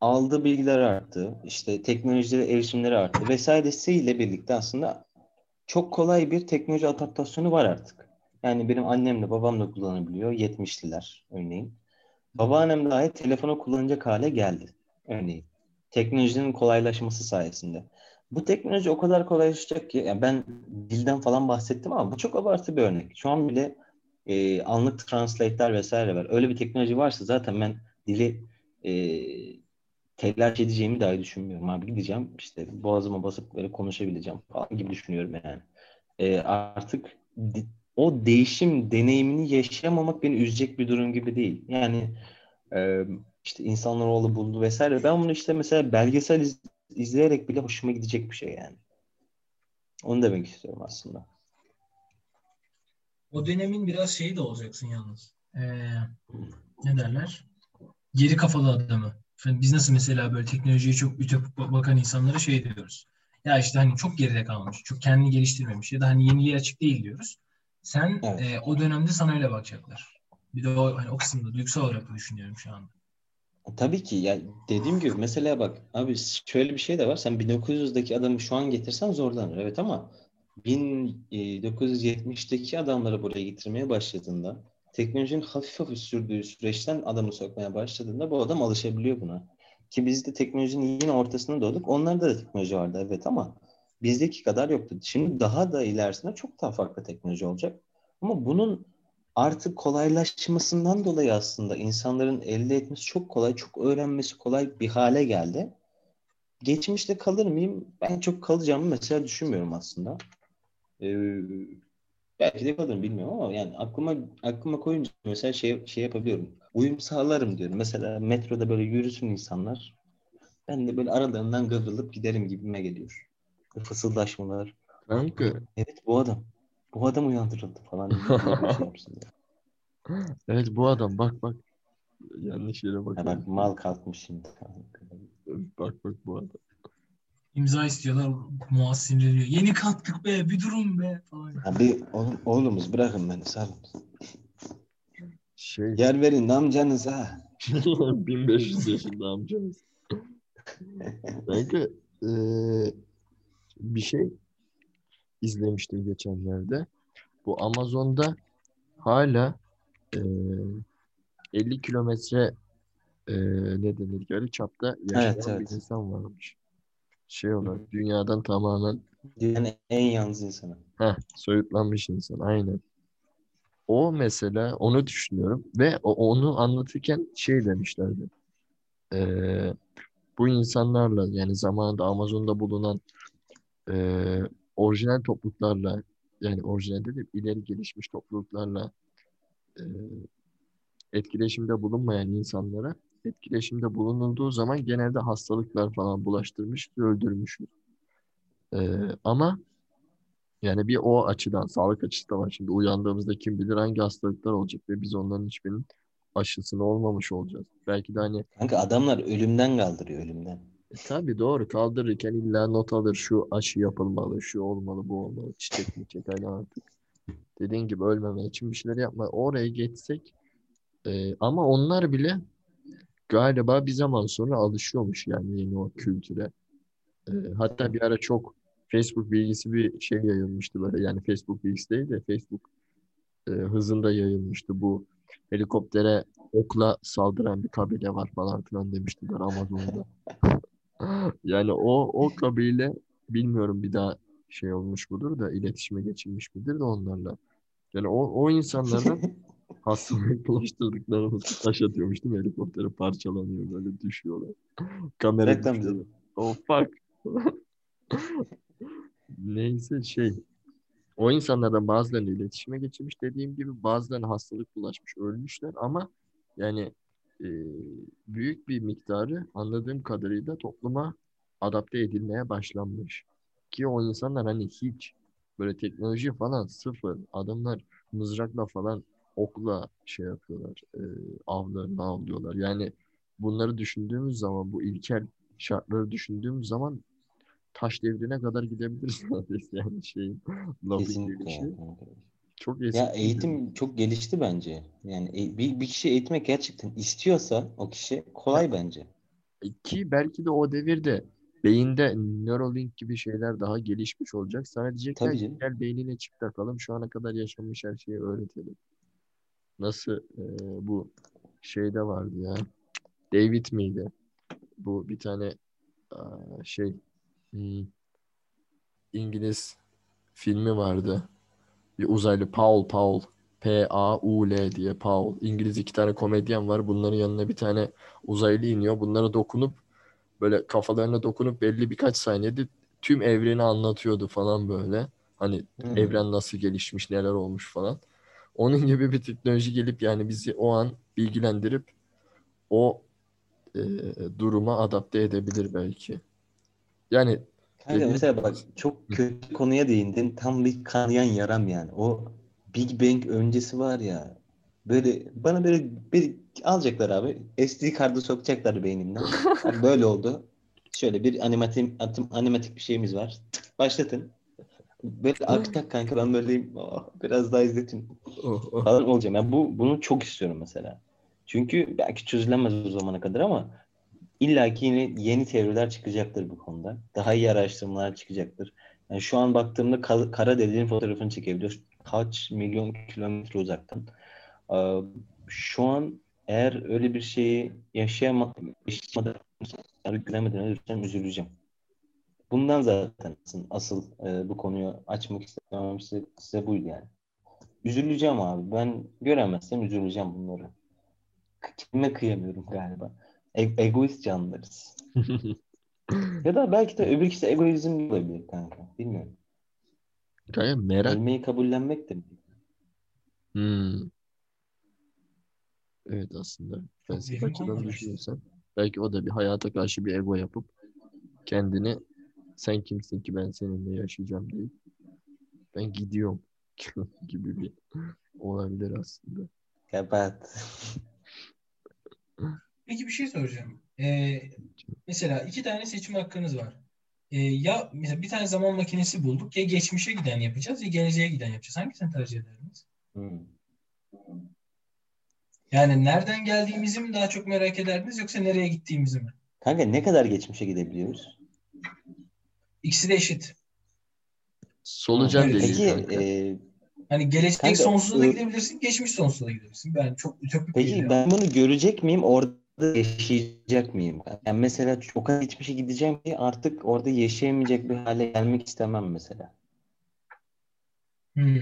aldığı bilgiler arttı. İşte teknolojilere erişimleri arttı. Vesairesiyle birlikte aslında çok kolay bir teknoloji adaptasyonu var artık. Yani benim annemle babam da kullanabiliyor. yetmişliler örneğin. Babaannem dahi telefonu kullanacak hale geldi. Örneğin. Teknolojinin kolaylaşması sayesinde. Bu teknoloji o kadar kolaylaşacak ki yani ben dilden falan bahsettim ama bu çok abartı bir örnek. Şu an bile e, anlık translate'ler vesaire var. Öyle bir teknoloji varsa zaten ben dili e, telaş edeceğimi dahi düşünmüyorum abi. Gideceğim işte boğazıma basıp böyle konuşabileceğim falan gibi düşünüyorum yani. E, artık o değişim deneyimini yaşayamamak beni üzecek bir durum gibi değil. Yani e, işte insanoğlu buldu vesaire. Ben bunu işte mesela belgesel iz- izleyerek bile hoşuma gidecek bir şey yani. Onu demek istiyorum aslında. O dönemin biraz şeyi de olacaksın yalnız. Ee, ne derler? Geri kafalı adamı. Şimdi biz nasıl mesela böyle teknolojiye çok ütopik bakan insanlara şey diyoruz. Ya işte hani çok geride kalmış, çok kendini geliştirmemiş ya da hani yeniliğe açık değil diyoruz. Sen evet. e, o dönemde sana öyle bakacaklar. Bir de o, hani o kısımda duygusal olarak da düşünüyorum şu anda. Tabii ki. Ya dediğim gibi mesela bak abi şöyle bir şey de var. Sen bin dokuz yüzdeki adamı şu an getirsen zorlanır. Evet ama bin dokuz yüz yetmişteki adamları buraya getirmeye başladığında, teknolojinin hafif hafif sürdüğü süreçten adamı sokmaya başladığında bu adam alışabiliyor buna. Ki biz de teknolojinin yine ortasında doğduk. Onlarda da teknoloji vardı evet ama bizdeki kadar yoktu. Şimdi daha da ilerisinde çok daha farklı teknoloji olacak. Ama bunun artık kolaylaşmasından dolayı aslında insanların elde etmesi çok kolay, çok öğrenmesi kolay bir hale geldi. Geçmişte kalır mıyım? Ben çok kalacağımı mesela düşünmüyorum aslında. Ee, belki de kalırım bilmiyorum ama yani aklıma aklıma koyunca mesela şey şey yapabiliyorum. Uyum sağlarım diyorum. Mesela metroda böyle yürüsün insanlar. Ben de böyle aralarından gıvrılıp giderim gibime geliyor. Fısıldaşmalar. Kanka. Evet bu adam. Bu adam uyandırıldı falan. Şey evet bu adam bak bak. Yanlış yere bak. Ya bak mal kalkmış şimdi. Bak bak bu adam. İmza istiyorlar. Muaz sinirleniyor. Yeni kalktık be bir durum be. Abi oğlum, oğlumuz bırakın beni sarılın. Şey... Yer verin amcanız ha. bin beş yüz yaşında amcanız. Kanka ee, bir şey izlemiştim geçenlerde. Bu Amazon'da hala e, elli kilometre e, ne denir yarı çapta yaşayan evet, evet. bir insan varmış. Şey olarak dünyadan tamamen dünyanın en yalnız insanı. Heh, soyutlanmış insan aynen. O mesela onu düşünüyorum ve onu anlatırken şey demişlerdi. E, bu insanlarla yani zamanında Amazon'da bulunan eee orijinal topluluklarla yani orijinal dedim ileri gelişmiş topluluklarla e, etkileşimde bulunmayan insanlara etkileşimde bulunulduğu zaman genelde hastalıklar falan bulaştırmış ve öldürmüş. E, ama yani bir o açıdan sağlık açısı da var. Şimdi uyandığımızda kim bilir hangi hastalıklar olacak ve biz onların hiçbirinin aşısına olmamış olacağız. Belki de hani... Kanka adamlar ölümden kaldırıyor ölümden. E, tabii doğru. Kaldırırken illa not alır. Şu aşı yapılmalı, şu olmalı, bu olmalı. Çiçek mi çekayla artık. Dediğin gibi ölmeme için bir şeyler yapma. Oraya geçsek e, ama onlar bile galiba bir zaman sonra alışıyormuş yani yeni o kültüre. E, hatta bir ara çok Facebook bilgisi bir şey yayılmıştı böyle. Yani Facebook bilgisi değil de Facebook e, hızında yayılmıştı bu. Helikoptere okla saldıran bir kabile var falan filan demiştiler Amazon'da. Yani o o kabile bilmiyorum bir daha şey olmuş mudur da iletişime geçilmiş midir de onlarla. Yani o o insanlara hastalık bulaştırdıklarını taş atıyormuş değil mi? Helikoptere parçalanıyor böyle düşüyorlar. Kamera düşüyor. Oh fuck. Neyse şey. O insanlardan bazılarına iletişime geçilmiş dediğim gibi bazılarına hastalık bulaşmış ölmüşler ama yani e, büyük bir miktarı anladığım kadarıyla topluma adapte edilmeye başlanmış. Ki o insanlar hani hiç böyle teknoloji falan sıfır adamlar mızrakla falan okla şey yapıyorlar e, avlarını avlıyorlar. Yani bunları düşündüğümüz zaman bu ilkel şartları düşündüğümüz zaman taş devrine kadar gidebiliriz yani şeyin kesinlikle. Şey. Çok eski. Ya eğitim çok gelişti bence. Yani bir, bir kişi eğitmek gerçekten istiyorsa o kişi kolay ya. Bence. Ki belki de o devirde beyinde Neuralink gibi şeyler daha gelişmiş olacak. Sana diyecekler ki gel beynine çip takalım. Şu ana kadar yaşanmış her şeyi öğretelim. Nasıl e, bu şeyde vardı ya. David miydi? Bu bir tane şey Hmm. İngiliz filmi vardı. Bir uzaylı Paul Paul P A U L diye Paul. İngiliz iki tane komedyen var. Bunların yanına bir tane uzaylı iniyor. Bunlara dokunup böyle kafalarına dokunup belli birkaç saniyede tüm evreni anlatıyordu falan böyle. Hani hmm. evren nasıl gelişmiş, neler olmuş falan. Onun gibi bir teknoloji gelip yani bizi o an bilgilendirip o e, duruma adapte edebilir belki. Yani kanka e, mesela bak çok kötü konuya değindin. Tam bir kanayan yaram yani. O Big Bang öncesi var ya. Böyle bana böyle bir alacaklar abi. S D kartı sokacaklar beynimden. Yani böyle oldu. Şöyle bir animatik animatik bir şeyimiz var. Başlatın. Böyle aktak kanka ben böyleyim. Oh, biraz daha izletin. Falan olacağım. Yani bu bunu çok istiyorum mesela. Çünkü belki çözülemez bu zamana kadar ama illaki yeni, yeni teoriler çıkacaktır bu konuda. Daha iyi araştırmalar çıkacaktır. Yani şu an baktığımda kar, kara deliğin fotoğrafını çekebiliyoruz. Kaç milyon kilometre uzaktan. Ee, şu an eğer öyle bir şeyi yaşayamadan, yaşayamadan üzüleceğim. Bundan zaten asıl e, bu konuyu açmak istemem size, size buydu yani. Üzüleceğim abi. Ben göremezsem üzüleceğim bunları. Kendime kıyamıyorum galiba. E- egoist canlılarız. Ya da belki de öbür kişi egoizm olabilir kanka. Bilmiyorum. Kanka merak. Ölmeyi kabullenmek de mi? Hmm. Evet aslında. Felsefi açıdan düşünürsen. Belki o da bir hayata karşı bir ego yapıp kendini sen kimsin ki ben seninle yaşayacağım diye. Ben gidiyorum gibi bir olabilir aslında. Kapat. Peki bir şey soracağım. Ee, mesela iki tane seçim hakkınız var. Ee, ya mesela bir tane zaman makinesi bulduk. Ya geçmişe giden yapacağız ya geleceğe giden yapacağız. Hangisini tercih ederdiniz? Hmm. Yani nereden geldiğimizi mi daha çok merak ederdiniz yoksa nereye gittiğimizi mi? Kanka ne kadar geçmişe gidebiliyoruz? İkisi de eşit. Solucan deliği. Peki e, hani gelecek kanka, sonsuza da gidebilirsin, geçmiş sonsuza da gidebilirsin. Ben çok ütopik. Peki ben bunu görecek miyim? Orada yaşayacak mıyım? Yani mesela o kadar geçmişe gideceğim ki artık orada yaşayamayacak bir hale gelmek istemem mesela. Hmm.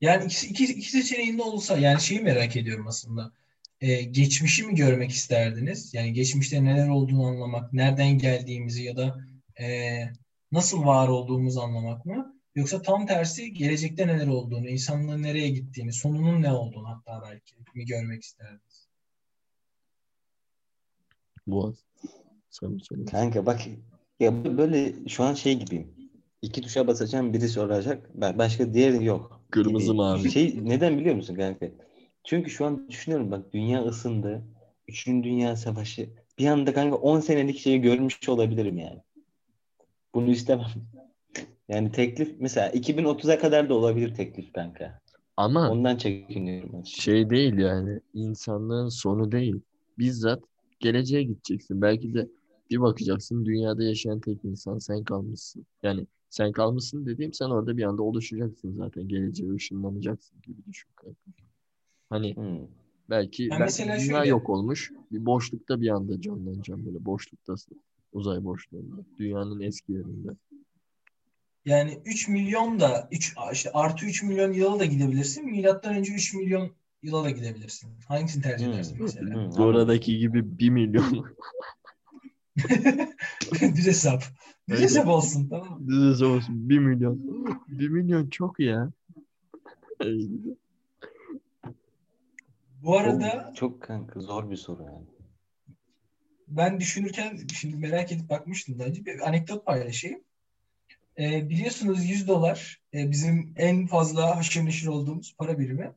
Yani iki, iki, iki seçeneğinde olsa yani şeyi merak ediyorum aslında. Ee, geçmişi mi görmek isterdiniz? Yani geçmişte neler olduğunu anlamak, nereden geldiğimizi ya da e, nasıl var olduğumuzu anlamak mı? Yoksa tam tersi gelecekte neler olduğunu, insanlığın nereye gittiğini, sonunun ne olduğunu hatta belki mi görmek isterdiniz? Boğaz. Sen söyle. Kanka bak ya böyle şu an şey gibiyim. İki tuşa basacağım biri soracak. Başka diğeri yok. Kırmızı mavi. Şey, neden biliyor musun kanka? Çünkü şu an düşünüyorum bak dünya ısındı. Üçüncü Dünya Savaşı. Bir anda kanka on senelik şeyi görmüş olabilirim yani. Bunu istemem. Yani teklif mesela iki bin otuza kadar da olabilir teklif kanka. Ama ondan çekiniyorum. Şey değil yani insanlığın sonu değil. Bizzat geleceğe gideceksin. Belki de bir bakacaksın dünyada yaşayan tek insan sen kalmışsın. Yani sen kalmışsın dediğim sen orada bir anda oluşacaksın zaten. Geleceğe ışınlanacaksın gibi düşün kanka. Hani hmm. belki, yani belki dünya şöyle yok olmuş. Bir boşlukta bir anda canlanacağım böyle boşluktasın. Uzay boşluğunda. Dünyanın eski yerinde. Yani üç milyon da üç, işte artı üç milyon yıla da gidebilirsin. Milattan önce üç milyon yıla da gidebilirsin. Hangisini tercih edersin hmm. mesela? Hmm. Oradaki gibi bir milyon. Düz hesap. Düz evet. hesap olsun tamam mı? Düz hesap olsun. bir milyon. bir milyon çok ya. Bu arada o, çok kanka zor bir soru yani. Ben düşünürken şimdi merak edip bakmıştım daha önce. Bir anekdot paylaşayım. E, biliyorsunuz yüz dolar e, bizim en fazla haşır neşir olduğumuz para birimi.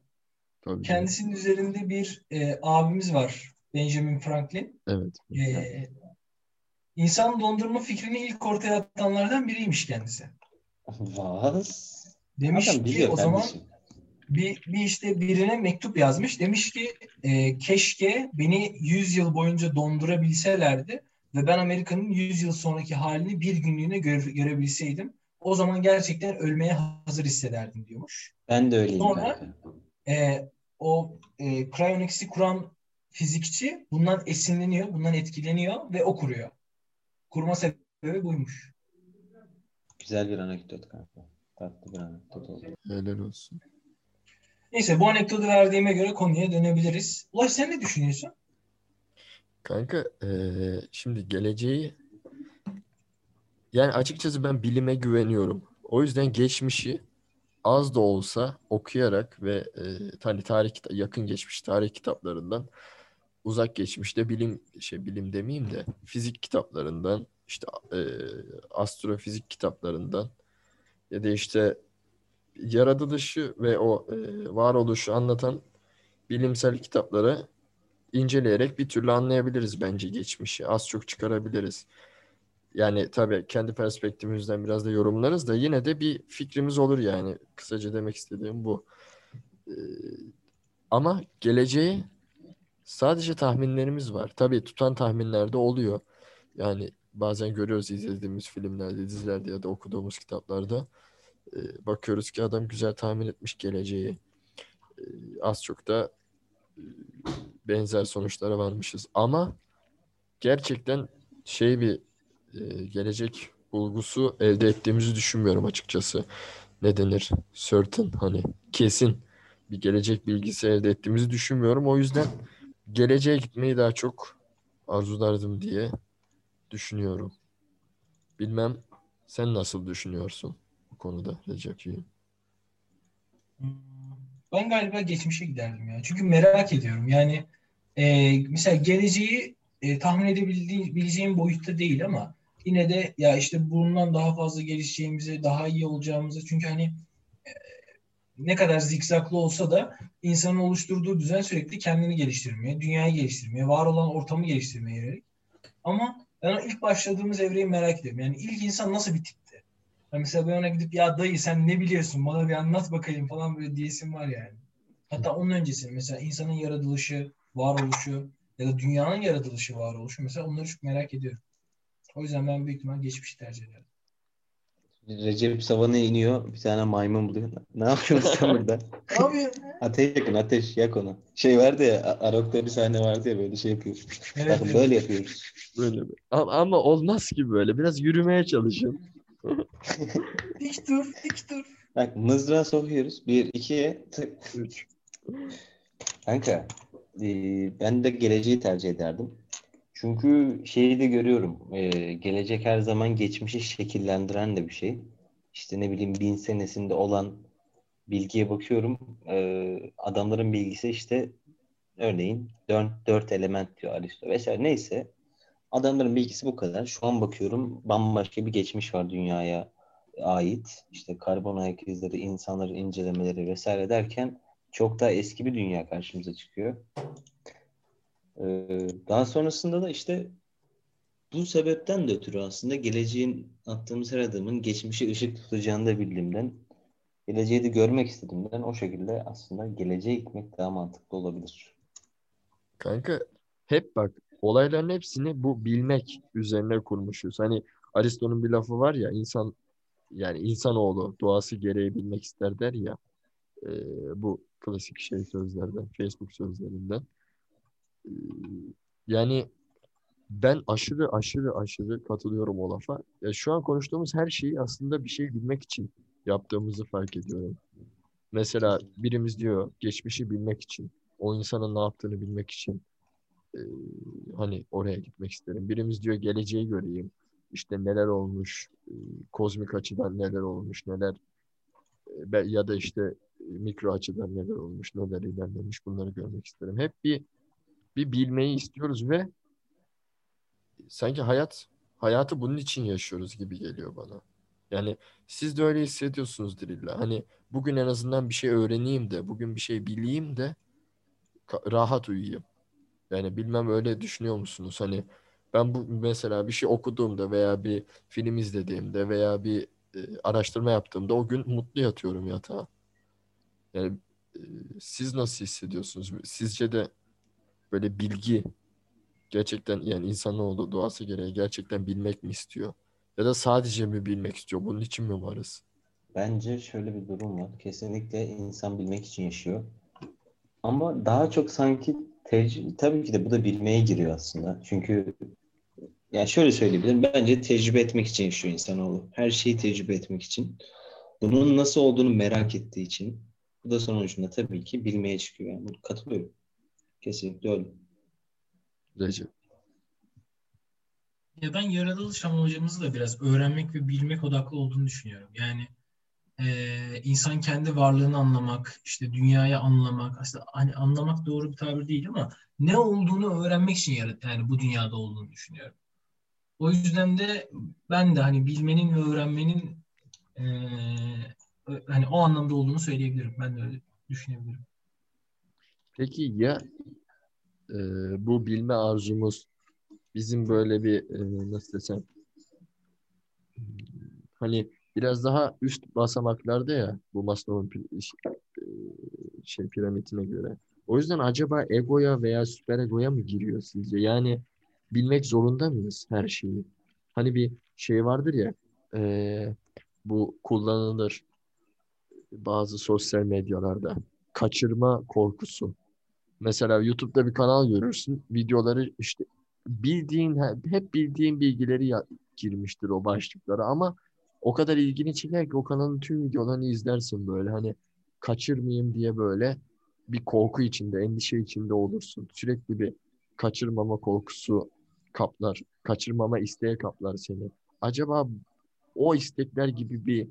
Tabii. Kendisinin üzerinde bir e, abimiz var. Benjamin Franklin. Evet. E, evet. İnsan dondurma fikrini ilk ortaya atanlardan biriymiş kendisi. Vaz. Demiş adam ki o zaman bir, bir işte birine mektup yazmış. Demiş ki e, keşke beni yüz yıl boyunca dondurabilselerdi. Ve ben Amerika'nın yüz yıl sonraki halini bir günlüğüne göre, görebilseydim. O zaman gerçekten ölmeye hazır hissederdim diyormuş. Ben de öyleyim. Sonra e, o e, Cryonics'i kuran fizikçi bundan esinleniyor, bundan etkileniyor ve o kuruyor. Kurma sebebi buymuş. Güzel bir anekdot kanka. Tatlı bir anekdot oldu. Helal olsun. Neyse bu anekdotu verdiğime göre konuya dönebiliriz. Ulaş sen ne düşünüyorsun? Kanka e, şimdi geleceği yani açıkçası ben bilime güveniyorum. O yüzden geçmişi az da olsa okuyarak ve e, hani tarih yakın geçmiş tarih kitaplarından uzak geçmişte bilim şey bilim demeyeyim de fizik kitaplarından işte e, astrofizik kitaplarından ya da işte yaratılışı ve o e, varoluşu anlatan bilimsel kitapları inceleyerek bir türlü anlayabiliriz bence geçmişi. Az çok çıkarabiliriz. Yani tabii kendi perspektifimizden biraz da yorumlarız da yine de bir fikrimiz olur yani. Kısaca demek istediğim bu. Ee, Ama geleceği sadece tahminlerimiz var. Tabii tutan tahminler de oluyor. Yani bazen görüyoruz izlediğimiz filmlerde, dizilerde ya da okuduğumuz kitaplarda. E, bakıyoruz ki adam güzel tahmin etmiş geleceği. E, az çok da e, benzer sonuçlara varmışız. Ama gerçekten şey bir e, gelecek bulgusu elde ettiğimizi düşünmüyorum açıkçası. Ne denir? Certain, hani kesin bir gelecek bilgisi elde ettiğimizi düşünmüyorum. O yüzden geleceğe gitmeyi daha çok arzulardım diye düşünüyorum. Bilmem sen nasıl düşünüyorsun bu konuda Recep'ciğim? Ben galiba geçmişe giderdim ya. Çünkü merak ediyorum. Yani e, mesela geleceği e, tahmin edebileceğim boyutta değil ama yine de ya işte bundan daha fazla gelişeceğimizi, daha iyi olacağımızı, çünkü hani e, ne kadar zikzaklı olsa da insanın oluşturduğu düzen sürekli kendini geliştirmeye, dünyayı geliştirmeye, var olan ortamı geliştirmeye yönelik. Ama ben ilk başladığımız evreyi merak ediyorum. Yani ilk insan nasıl bir tipti? Yani mesela ben ona gidip ya dayı sen ne biliyorsun bana bir anlat bakayım falan böyle diyesim var yani. Hatta onun öncesini mesela insanın yaratılışı, varoluşu ya da dünyanın yaratılışı, varoluşu mesela onları çok merak ediyorum. O yüzden ben büyük ihtimal geçmişi tercih ederim. Recep savana iniyor. Bir tane maymun buluyor. Ne yapıyorsun sen burada? Ne yapıyorsun? Ateş yakın, ateş yak onu. Şey vardı ya, Arok'ta bir sahne vardı ya, böyle şey yapıyoruz. Evet, evet. Böyle yapıyoruz. Böyle. Ama, ama olmaz ki böyle. Biraz yürümeye çalışın. Dik dur, dik dur. Bak mızrağı sokuyoruz. Bir, ikiye tık. Üç. Kanka, e, ben de geleceği tercih ederdim. Çünkü şeyi de görüyorum. Ee, gelecek her zaman geçmişi şekillendiren de bir şey. İşte ne bileyim bin senesinde olan bilgiye bakıyorum. Ee, adamların bilgisi işte örneğin dört, dört element diyor Aristo vesaire, neyse. Adamların bilgisi bu kadar. Şu an bakıyorum bambaşka bir geçmiş var dünyaya ait. İşte karbon ayak izleri, insanların incelemeleri vesaire derken çok daha eski bir dünya karşımıza çıkıyor. Daha sonrasında da işte bu sebepten de ötürü aslında geleceğin attığımız her adımın geçmişe ışık tutacağını da bildiğimden, geleceği de görmek istediğimden o şekilde aslında geleceğe gitmek daha mantıklı olabilir. Kanka hep bak olayların hepsini bu bilmek üzerine kurmuşuz. Hani Aristo'nun bir lafı var ya, insan yani insanoğlu doğası gereği bilmek ister der ya, e, bu klasik şey sözlerden, Facebook sözlerinden. Yani ben aşırı aşırı aşırı katılıyorum o lafa. Ya şu an konuştuğumuz her şeyi aslında bir şey bilmek için yaptığımızı fark ediyorum. Mesela birimiz diyor geçmişi bilmek için, o insanın ne yaptığını bilmek için e, hani oraya gitmek isterim. Birimiz diyor geleceği göreyim, işte neler olmuş, e, kozmik açıdan neler olmuş, neler e, ya da işte e, mikro açıdan neler olmuş, neler ilerlemiş, bunları görmek isterim. Hep bir Bir bilmeyi istiyoruz ve sanki hayat hayatı bunun için yaşıyoruz gibi geliyor bana. Yani siz de öyle hissediyorsunuzdur illa. Hani bugün en azından bir şey öğreneyim de, bugün bir şey bileyim de rahat uyuyayım. Yani bilmem öyle düşünüyor musunuz? Hani ben bu mesela bir şey okuduğumda veya bir film izlediğimde veya bir e, araştırma yaptığımda o gün mutlu yatıyorum yatağa. Yani e, siz nasıl hissediyorsunuz? Sizce de böyle bilgi gerçekten, yani insanoğlu doğası gereği gerçekten bilmek mi istiyor? Ya da sadece mi bilmek istiyor? Bunun için mi varız? Bence şöyle bir durum var. Kesinlikle insan bilmek için yaşıyor. Ama daha çok sanki tecrübe, tabii ki de bu da bilmeye giriyor aslında. Çünkü yani şöyle söyleyebilirim. Bence tecrübe etmek için yaşıyor insanoğlu. Her şeyi tecrübe etmek için. Bunun nasıl olduğunu merak ettiği için. Bu da sonucunda tabii ki bilmeye çıkıyor. Yani bunu katılıyorum. Kesinlikle öyle. Recep. Ya ben yaratılış amacımızı da biraz öğrenmek ve bilmek odaklı olduğunu düşünüyorum. Yani e, insan kendi varlığını anlamak, işte dünyayı anlamak, aslında hani anlamak doğru bir tabir değil ama ne olduğunu öğrenmek için yarat, yani bu dünyada olduğunu düşünüyorum. O yüzden de ben de hani bilmenin ve öğrenmenin e, hani o anlamda olduğunu söyleyebilirim. Ben de öyle düşünebilirim. Peki ya e, bu bilme arzumuz bizim böyle bir e, nasıl desem hani biraz daha üst basamaklarda ya, bu Maslow'un e, şey piramidine göre O yüzden acaba egoya veya süperegoya mı giriyor sizce? Yani bilmek zorunda mıyız her şeyi? Hani bir şey vardır ya, e, bu kullanılır bazı sosyal medyalarda. Kaçırma korkusu. Mesela YouTube'da bir kanal görürsün. Videoları işte bildiğin, hep bildiğin bilgileri ya- girmiştir o başlıklara ama o kadar ilgini çeker ki o kanalın tüm videolarını izlersin böyle. Hani kaçırmayayım diye böyle bir korku içinde, endişe içinde olursun. Sürekli bir kaçırmama korkusu kaplar. Kaçırmama isteği kaplar seni. Acaba o istekler gibi bir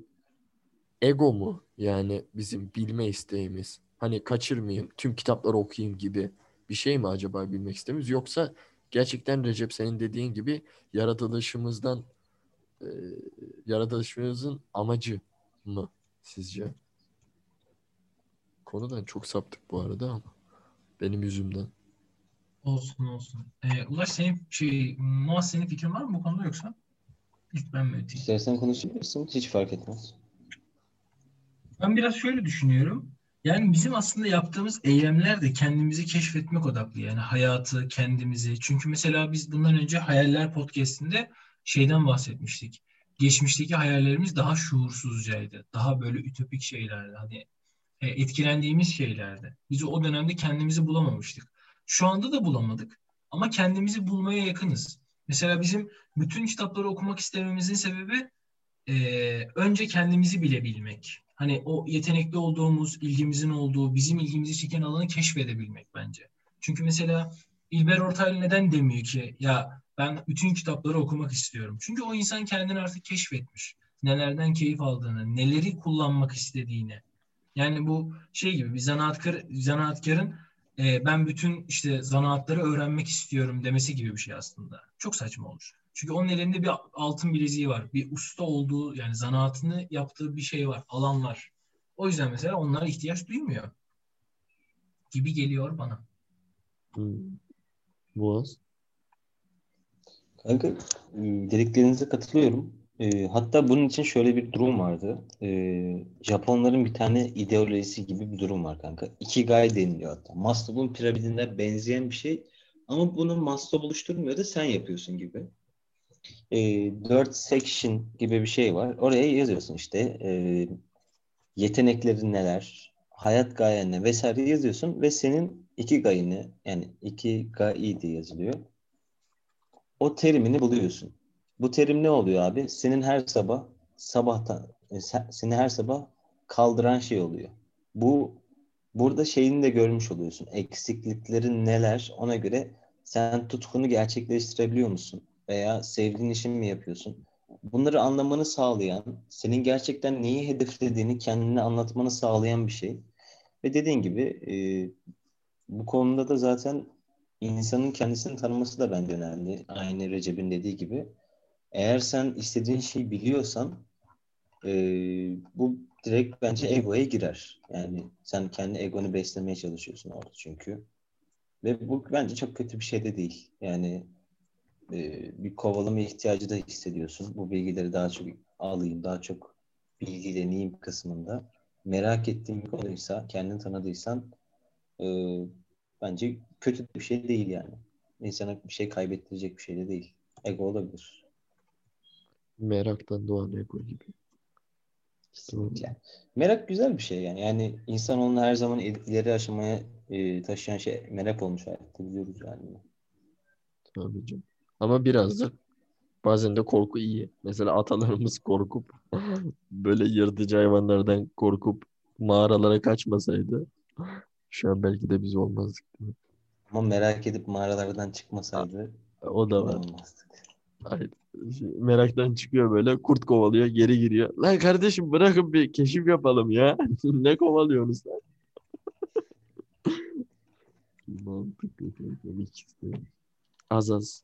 ego mu? Yani bizim bilme isteğimiz. Hani kaçırmayayım, tüm kitapları okuyayım gibi bir şey mi acaba bilmek istemiyoruz? Yoksa gerçekten Recep senin dediğin gibi yaratılışımızdan, e, yaratılışımızın amacı mı sizce? Konudan çok saptık bu arada ama benim yüzümden. Olsun olsun. Ee, Ulaş senin şey, Muaz senin fikrin var mı bu konuda yoksa? İlk ben mi öteyim? İstersen konuşabilirsin, hiç fark etmez. Ben biraz şöyle düşünüyorum. Yani bizim aslında yaptığımız eylemler de kendimizi keşfetmek odaklı. Yani hayatı, kendimizi. Çünkü mesela biz bundan önce Hayaller Podcast'inde şeyden bahsetmiştik. Geçmişteki hayallerimiz daha şuursuzcaydı. Daha böyle ütopik şeylerdi. Hani etkilendiğimiz şeylerdi. Biz o dönemde kendimizi bulamamıştık. Şu anda da bulamadık. Ama kendimizi bulmaya yakınız. Mesela bizim bütün kitapları okumak istememizin sebebi e, önce kendimizi bilebilmek. Hani o yetenekli olduğumuz, ilgimizin olduğu, bizim ilgimizi çeken alanı keşfedebilmek bence. Çünkü mesela İlber Ortaylı neden demiyor ki ya ben bütün kitapları okumak istiyorum. Çünkü o insan kendini artık keşfetmiş. Nelerden keyif aldığını, neleri kullanmak istediğini. Yani bu şey gibi bir zanaatkar, zanaatkarın e, ben bütün işte zanaatları öğrenmek istiyorum demesi gibi bir şey aslında. Çok saçma olur. Çünkü onun elinde bir altın bileziği var. Bir usta olduğu, yani zanaatını yaptığı bir şey var, alan var. O yüzden mesela onlara ihtiyaç duymuyor gibi geliyor bana. Boğaz? Kanka, dediklerinize katılıyorum. E, hatta bunun için şöyle bir durum vardı. E, Japonların bir tane ideolojisi gibi bir durum var kanka. Ikigai deniliyor hatta. Maslow'un piramidine benzeyen bir şey. Ama bunu Maslow oluşturmuyor da sen yapıyorsun gibi. E, dört section gibi bir şey var. Oraya yazıyorsun işte e, yeteneklerin neler, hayat gayen ne vesaire yazıyorsun ve senin iki gayını, yani iki gayi diye yazılıyor. O terimini buluyorsun. Bu terim ne oluyor abi? Senin her sabah sabahtan e, seni her sabah kaldıran şey oluyor. Bu burada şeyini de görmüş oluyorsun. Eksikliklerin neler? Ona göre sen tutkunu gerçekleştirebiliyor musun? Veya sevdiğin işini mi yapıyorsun? Bunları anlamanı sağlayan, senin gerçekten neyi hedeflediğini kendine anlatmanı sağlayan bir şey. Ve dediğin gibi e, bu konuda da zaten insanın kendisini tanıması da bence önemli. Aynı Recep'in dediği gibi. Eğer sen istediğin şeyi biliyorsan e, bu direkt bence egoya girer. Yani sen kendi egonu beslemeye çalışıyorsun orada çünkü. Ve bu bence çok kötü bir şey de değil. Yani bir kovalama ihtiyacı da hissediyorsun. Bu bilgileri daha çok alayım, daha çok bilgileneyim kısmında. Merak ettiğin bir konuysa, kendini tanıdıysan e, bence kötü bir şey değil yani. İnsana bir şey kaybettirecek bir şey de değil. Ego olabilir. Meraktan doğan ego gibi. Kesinlikle. Merak güzel bir şey yani. Yani insan onu her zaman ileri aşamaya e, taşıyan şey merak olmuş hayatta biliyoruz yani. Tabii canım. Ama biraz da bazen de korku iyi. Mesela atalarımız korkup böyle yırtıcı hayvanlardan korkup mağaralara kaçmasaydı şu an belki de biz olmazdık. Ama merak edip mağaralardan çıkmasaydı o da var. Hayır. Meraktan çıkıyor böyle kurt kovalıyor geri giriyor. Lan kardeşim bırakın bir keşif yapalım ya. Ne kovalıyorsunuz lan? Mantıklı. Az az.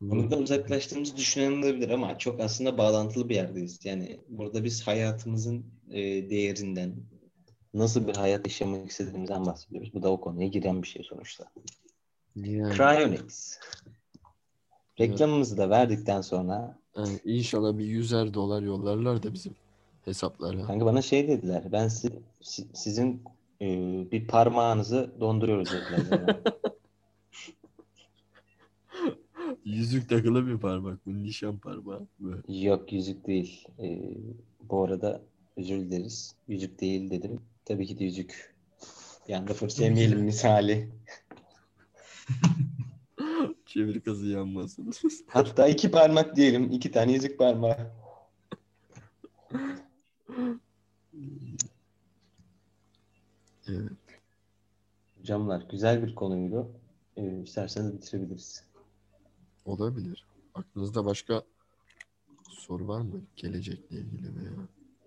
Bundan uzaklaştığımızı düşünülebilir ama çok aslında bağlantılı bir yerdeyiz. Yani burada biz hayatımızın değerinden, nasıl bir hayat yaşamak istediğimizden bahsediyoruz. Bu da o konuya giren bir şey sonuçta. Yani. Cryonics. Reklamımızı da verdikten sonra yani inşallah bir yüzer dolar yollarlar da bizim hesaplara. Kanka bana şey dediler. Ben si- sizin e, bir parmağınızı donduruyoruz. Yüzük takılı bir parmak mı? Nişan parmağı mı? Yok, yüzük değil. E, bu arada özür dileriz. Yüzük değil dedim. Tabii ki de yüzük. Yani fırs yemeyelim misali. Çevir kazı yanmasın. Hatta iki parmak diyelim. İki tane yüzük parmağı. Evet. Hocamlar, güzel bir konuydu. Ee, isterseniz bitirebiliriz. Olabilir. Aklınızda başka soru var mı? Gelecekle ilgili veya?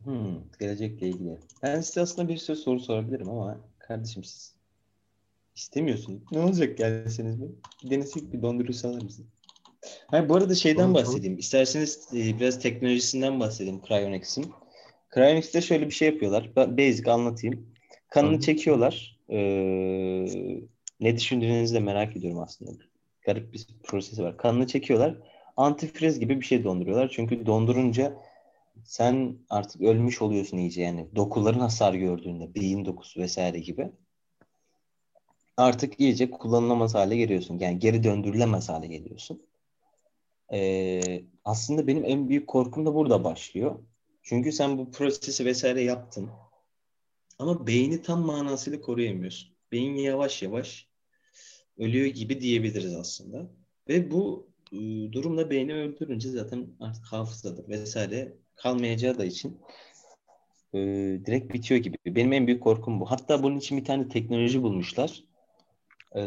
Hmm, gelecekle ilgili. Ben size aslında bir sürü soru sorabilirim ama kardeşim siz istemiyorsunuz. Ne olacak gelseniz mi? Gidenesek bir dondurucu alır mısın? Hayır, bu arada şeyden bahsedeyim. İsterseniz e, biraz teknolojisinden bahsedeyim Cryonics'in. Cryonics'te şöyle bir şey yapıyorlar. Ben basic anlatayım. Kanını Hı. çekiyorlar. Ee, ne düşündüğünüzü de merak ediyorum aslında. Garip bir prosesi var. Kanını çekiyorlar. Antifriz gibi bir şey donduruyorlar. Çünkü dondurunca sen artık ölmüş oluyorsun iyice yani. Dokuların hasar gördüğünde, beyin dokusu vesaire gibi. Artık iyice kullanılamaz hale geliyorsun. Yani geri döndürülemez hale geliyorsun. Ee, aslında benim en büyük korkum da burada başlıyor. Çünkü sen bu prosesi vesaire yaptın. Ama beyni tam manasıyla koruyamıyorsun. Beyin yavaş yavaş ölüyor gibi diyebiliriz aslında. Ve bu e, durumda beyni öldürünce zaten artık hafızada vesaire kalmayacağı da için e, direkt bitiyor gibi. Benim en büyük korkum bu. Hatta bunun için bir tane teknoloji bulmuşlar. E,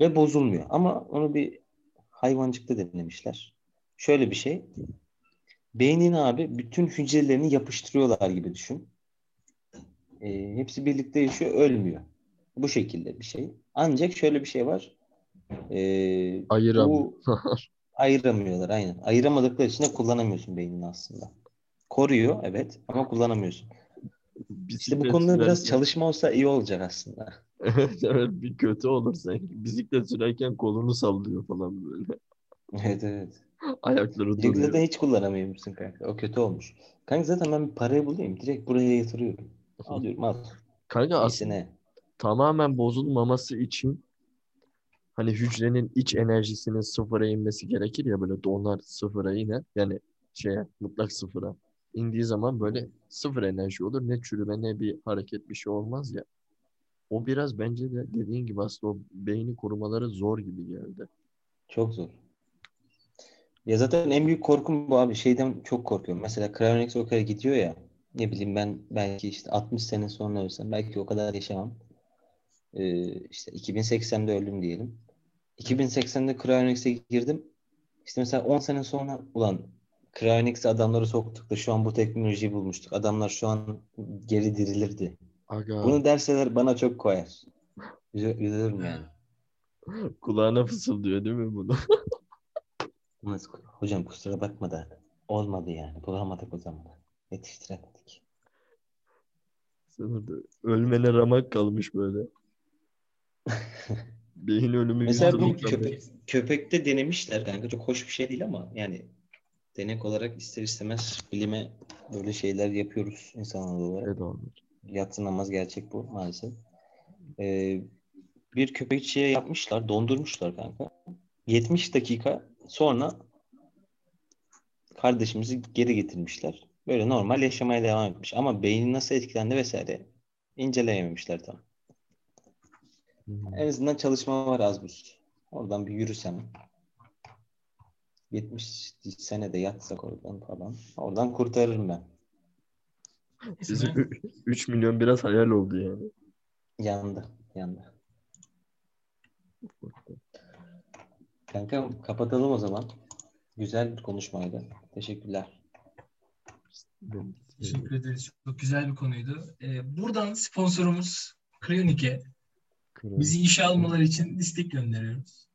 ve bozulmuyor. Ama onu bir hayvancıkta denemişler. Şöyle bir şey. Beynin abi bütün hücrelerini yapıştırıyorlar gibi düşün. E, hepsi birlikte yaşıyor, ölmüyor. Bu şekilde bir şey. Ancak şöyle bir şey var. E, Ayıramıyorlar. Ayıramıyorlar aynen. Ayıramadıkları için de kullanamıyorsun beynini aslında. Koruyor evet ama kullanamıyorsun. Bisiklet işte bu konuda sürerken... biraz çalışma olsa iyi olacak aslında. Evet evet bir kötü olur sanki. Bisiklet sürerken kolunu sallıyor falan böyle. Evet evet. Ayakları duruyor. Zaten hiç kullanamıyormuşsun kanka. O kötü olmuş. Kanka zaten ben bir parayı bulayım. Direkt buraya yatırıyorum. Alıyorum al. Kanka aslında tamamen bozulmaması için hani hücrenin iç enerjisinin sıfıra inmesi gerekir ya böyle donar sıfıra iner. Yani şeye mutlak sıfıra indiği zaman böyle sıfır enerji olur. Ne çürüme ne bir hareket bir şey olmaz ya. O biraz bence de dediğin gibi aslında o beyni korumaları zor gibi geldi. Çok zor. Ya zaten en büyük korkum bu abi. Şeyden çok korkuyorum. Mesela Cryonics o kadar gidiyor ya. Ne bileyim ben belki işte altmış sene sonra ölsem belki o kadar yaşamam. Ee, işte iki bin seksende öldüm diyelim. iki bin seksende Cryonics'e girdim. İşte mesela on sene sonra ulan Cryonics'e adamları soktuk da şu an bu teknolojiyi bulmuştuk. Adamlar şu an geri dirilirdi. Aga. Bunu derseler bana çok koyar. Üzülürüm yani. Kulağına fısıldıyor değil mi bunu? Hocam kusura bakma da olmadı yani. Bulamadık o zaman. Yetiştiremedik. Sanırım ölmene ramak kalmış böyle. Beyin ölümü. Mesela bu köpek, köpekte denemişler kanka. Çok hoş bir şey değil ama yani denek olarak ister istemez bilime böyle şeyler yapıyoruz insanlar olarak. Evet abi. Yatsınamaz gerçek bu maalesef. Ee, bir köpekçiye yapmışlar, dondurmuşlar kanka. yetmiş dakika sonra kardeşimizi geri getirmişler. Böyle normal yaşamaya devam etmiş. Ama beyni nasıl etkilendi vesaire inceleyememişler tam. Hmm. En azından çalışma var az bir. Oradan bir yürüsem. yetmiş senede yatsak oradan falan. Oradan kurtarırım ben. Sizin üç milyon biraz hayal oldu yani. Yandı. Yandı. Kanka kapatalım o zaman. Güzel bir konuşmaydı. Teşekkürler. Teşekkür ederiz. Çok güzel bir konuydu. Ee, buradan sponsorumuz Cryonics'e bizi işe almaları için istek gönderiyoruz.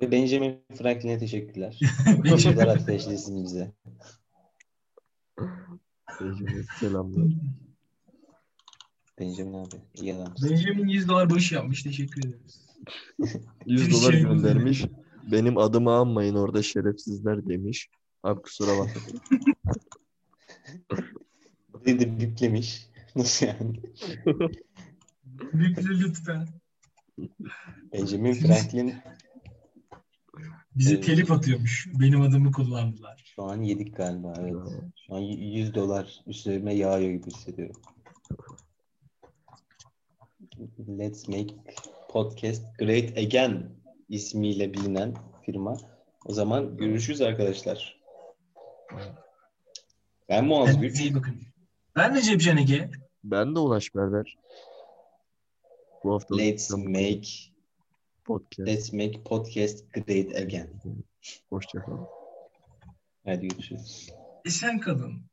Ve Benjamin Franklin'e teşekkürler. Benjamin ateşlesin bize. Benjamin selamlar. Benjamin abi iyi adam. Benjamin yüz dolar başı yapmış. Teşekkür ederiz. yüz dolar göndermiş. Benim adımı anmayın orada şerefsizler demiş. Abi kusura bakmayın. Dedi biplemiş. Nasıl yani? Büyükleri lütfen. Benjamin Franklin. Bizi telif atıyormuş. Benim adımı kullandılar. Şu an yedik galiba. Evet. Şu an yüz dolar üstlerime yağıyor gibi hissediyorum. Let's Make Podcast Great Again ismiyle bilinen firma. O zaman görüşürüz arkadaşlar. Ben Muaz Güç. Ben Recep Çeneği. Ben de Ulaş Berber. Bu hafta Let's Make Podcast. Let's Make Podcast Great Again. Hoşçakalın. Hadi görüşürüz. Esen kalın.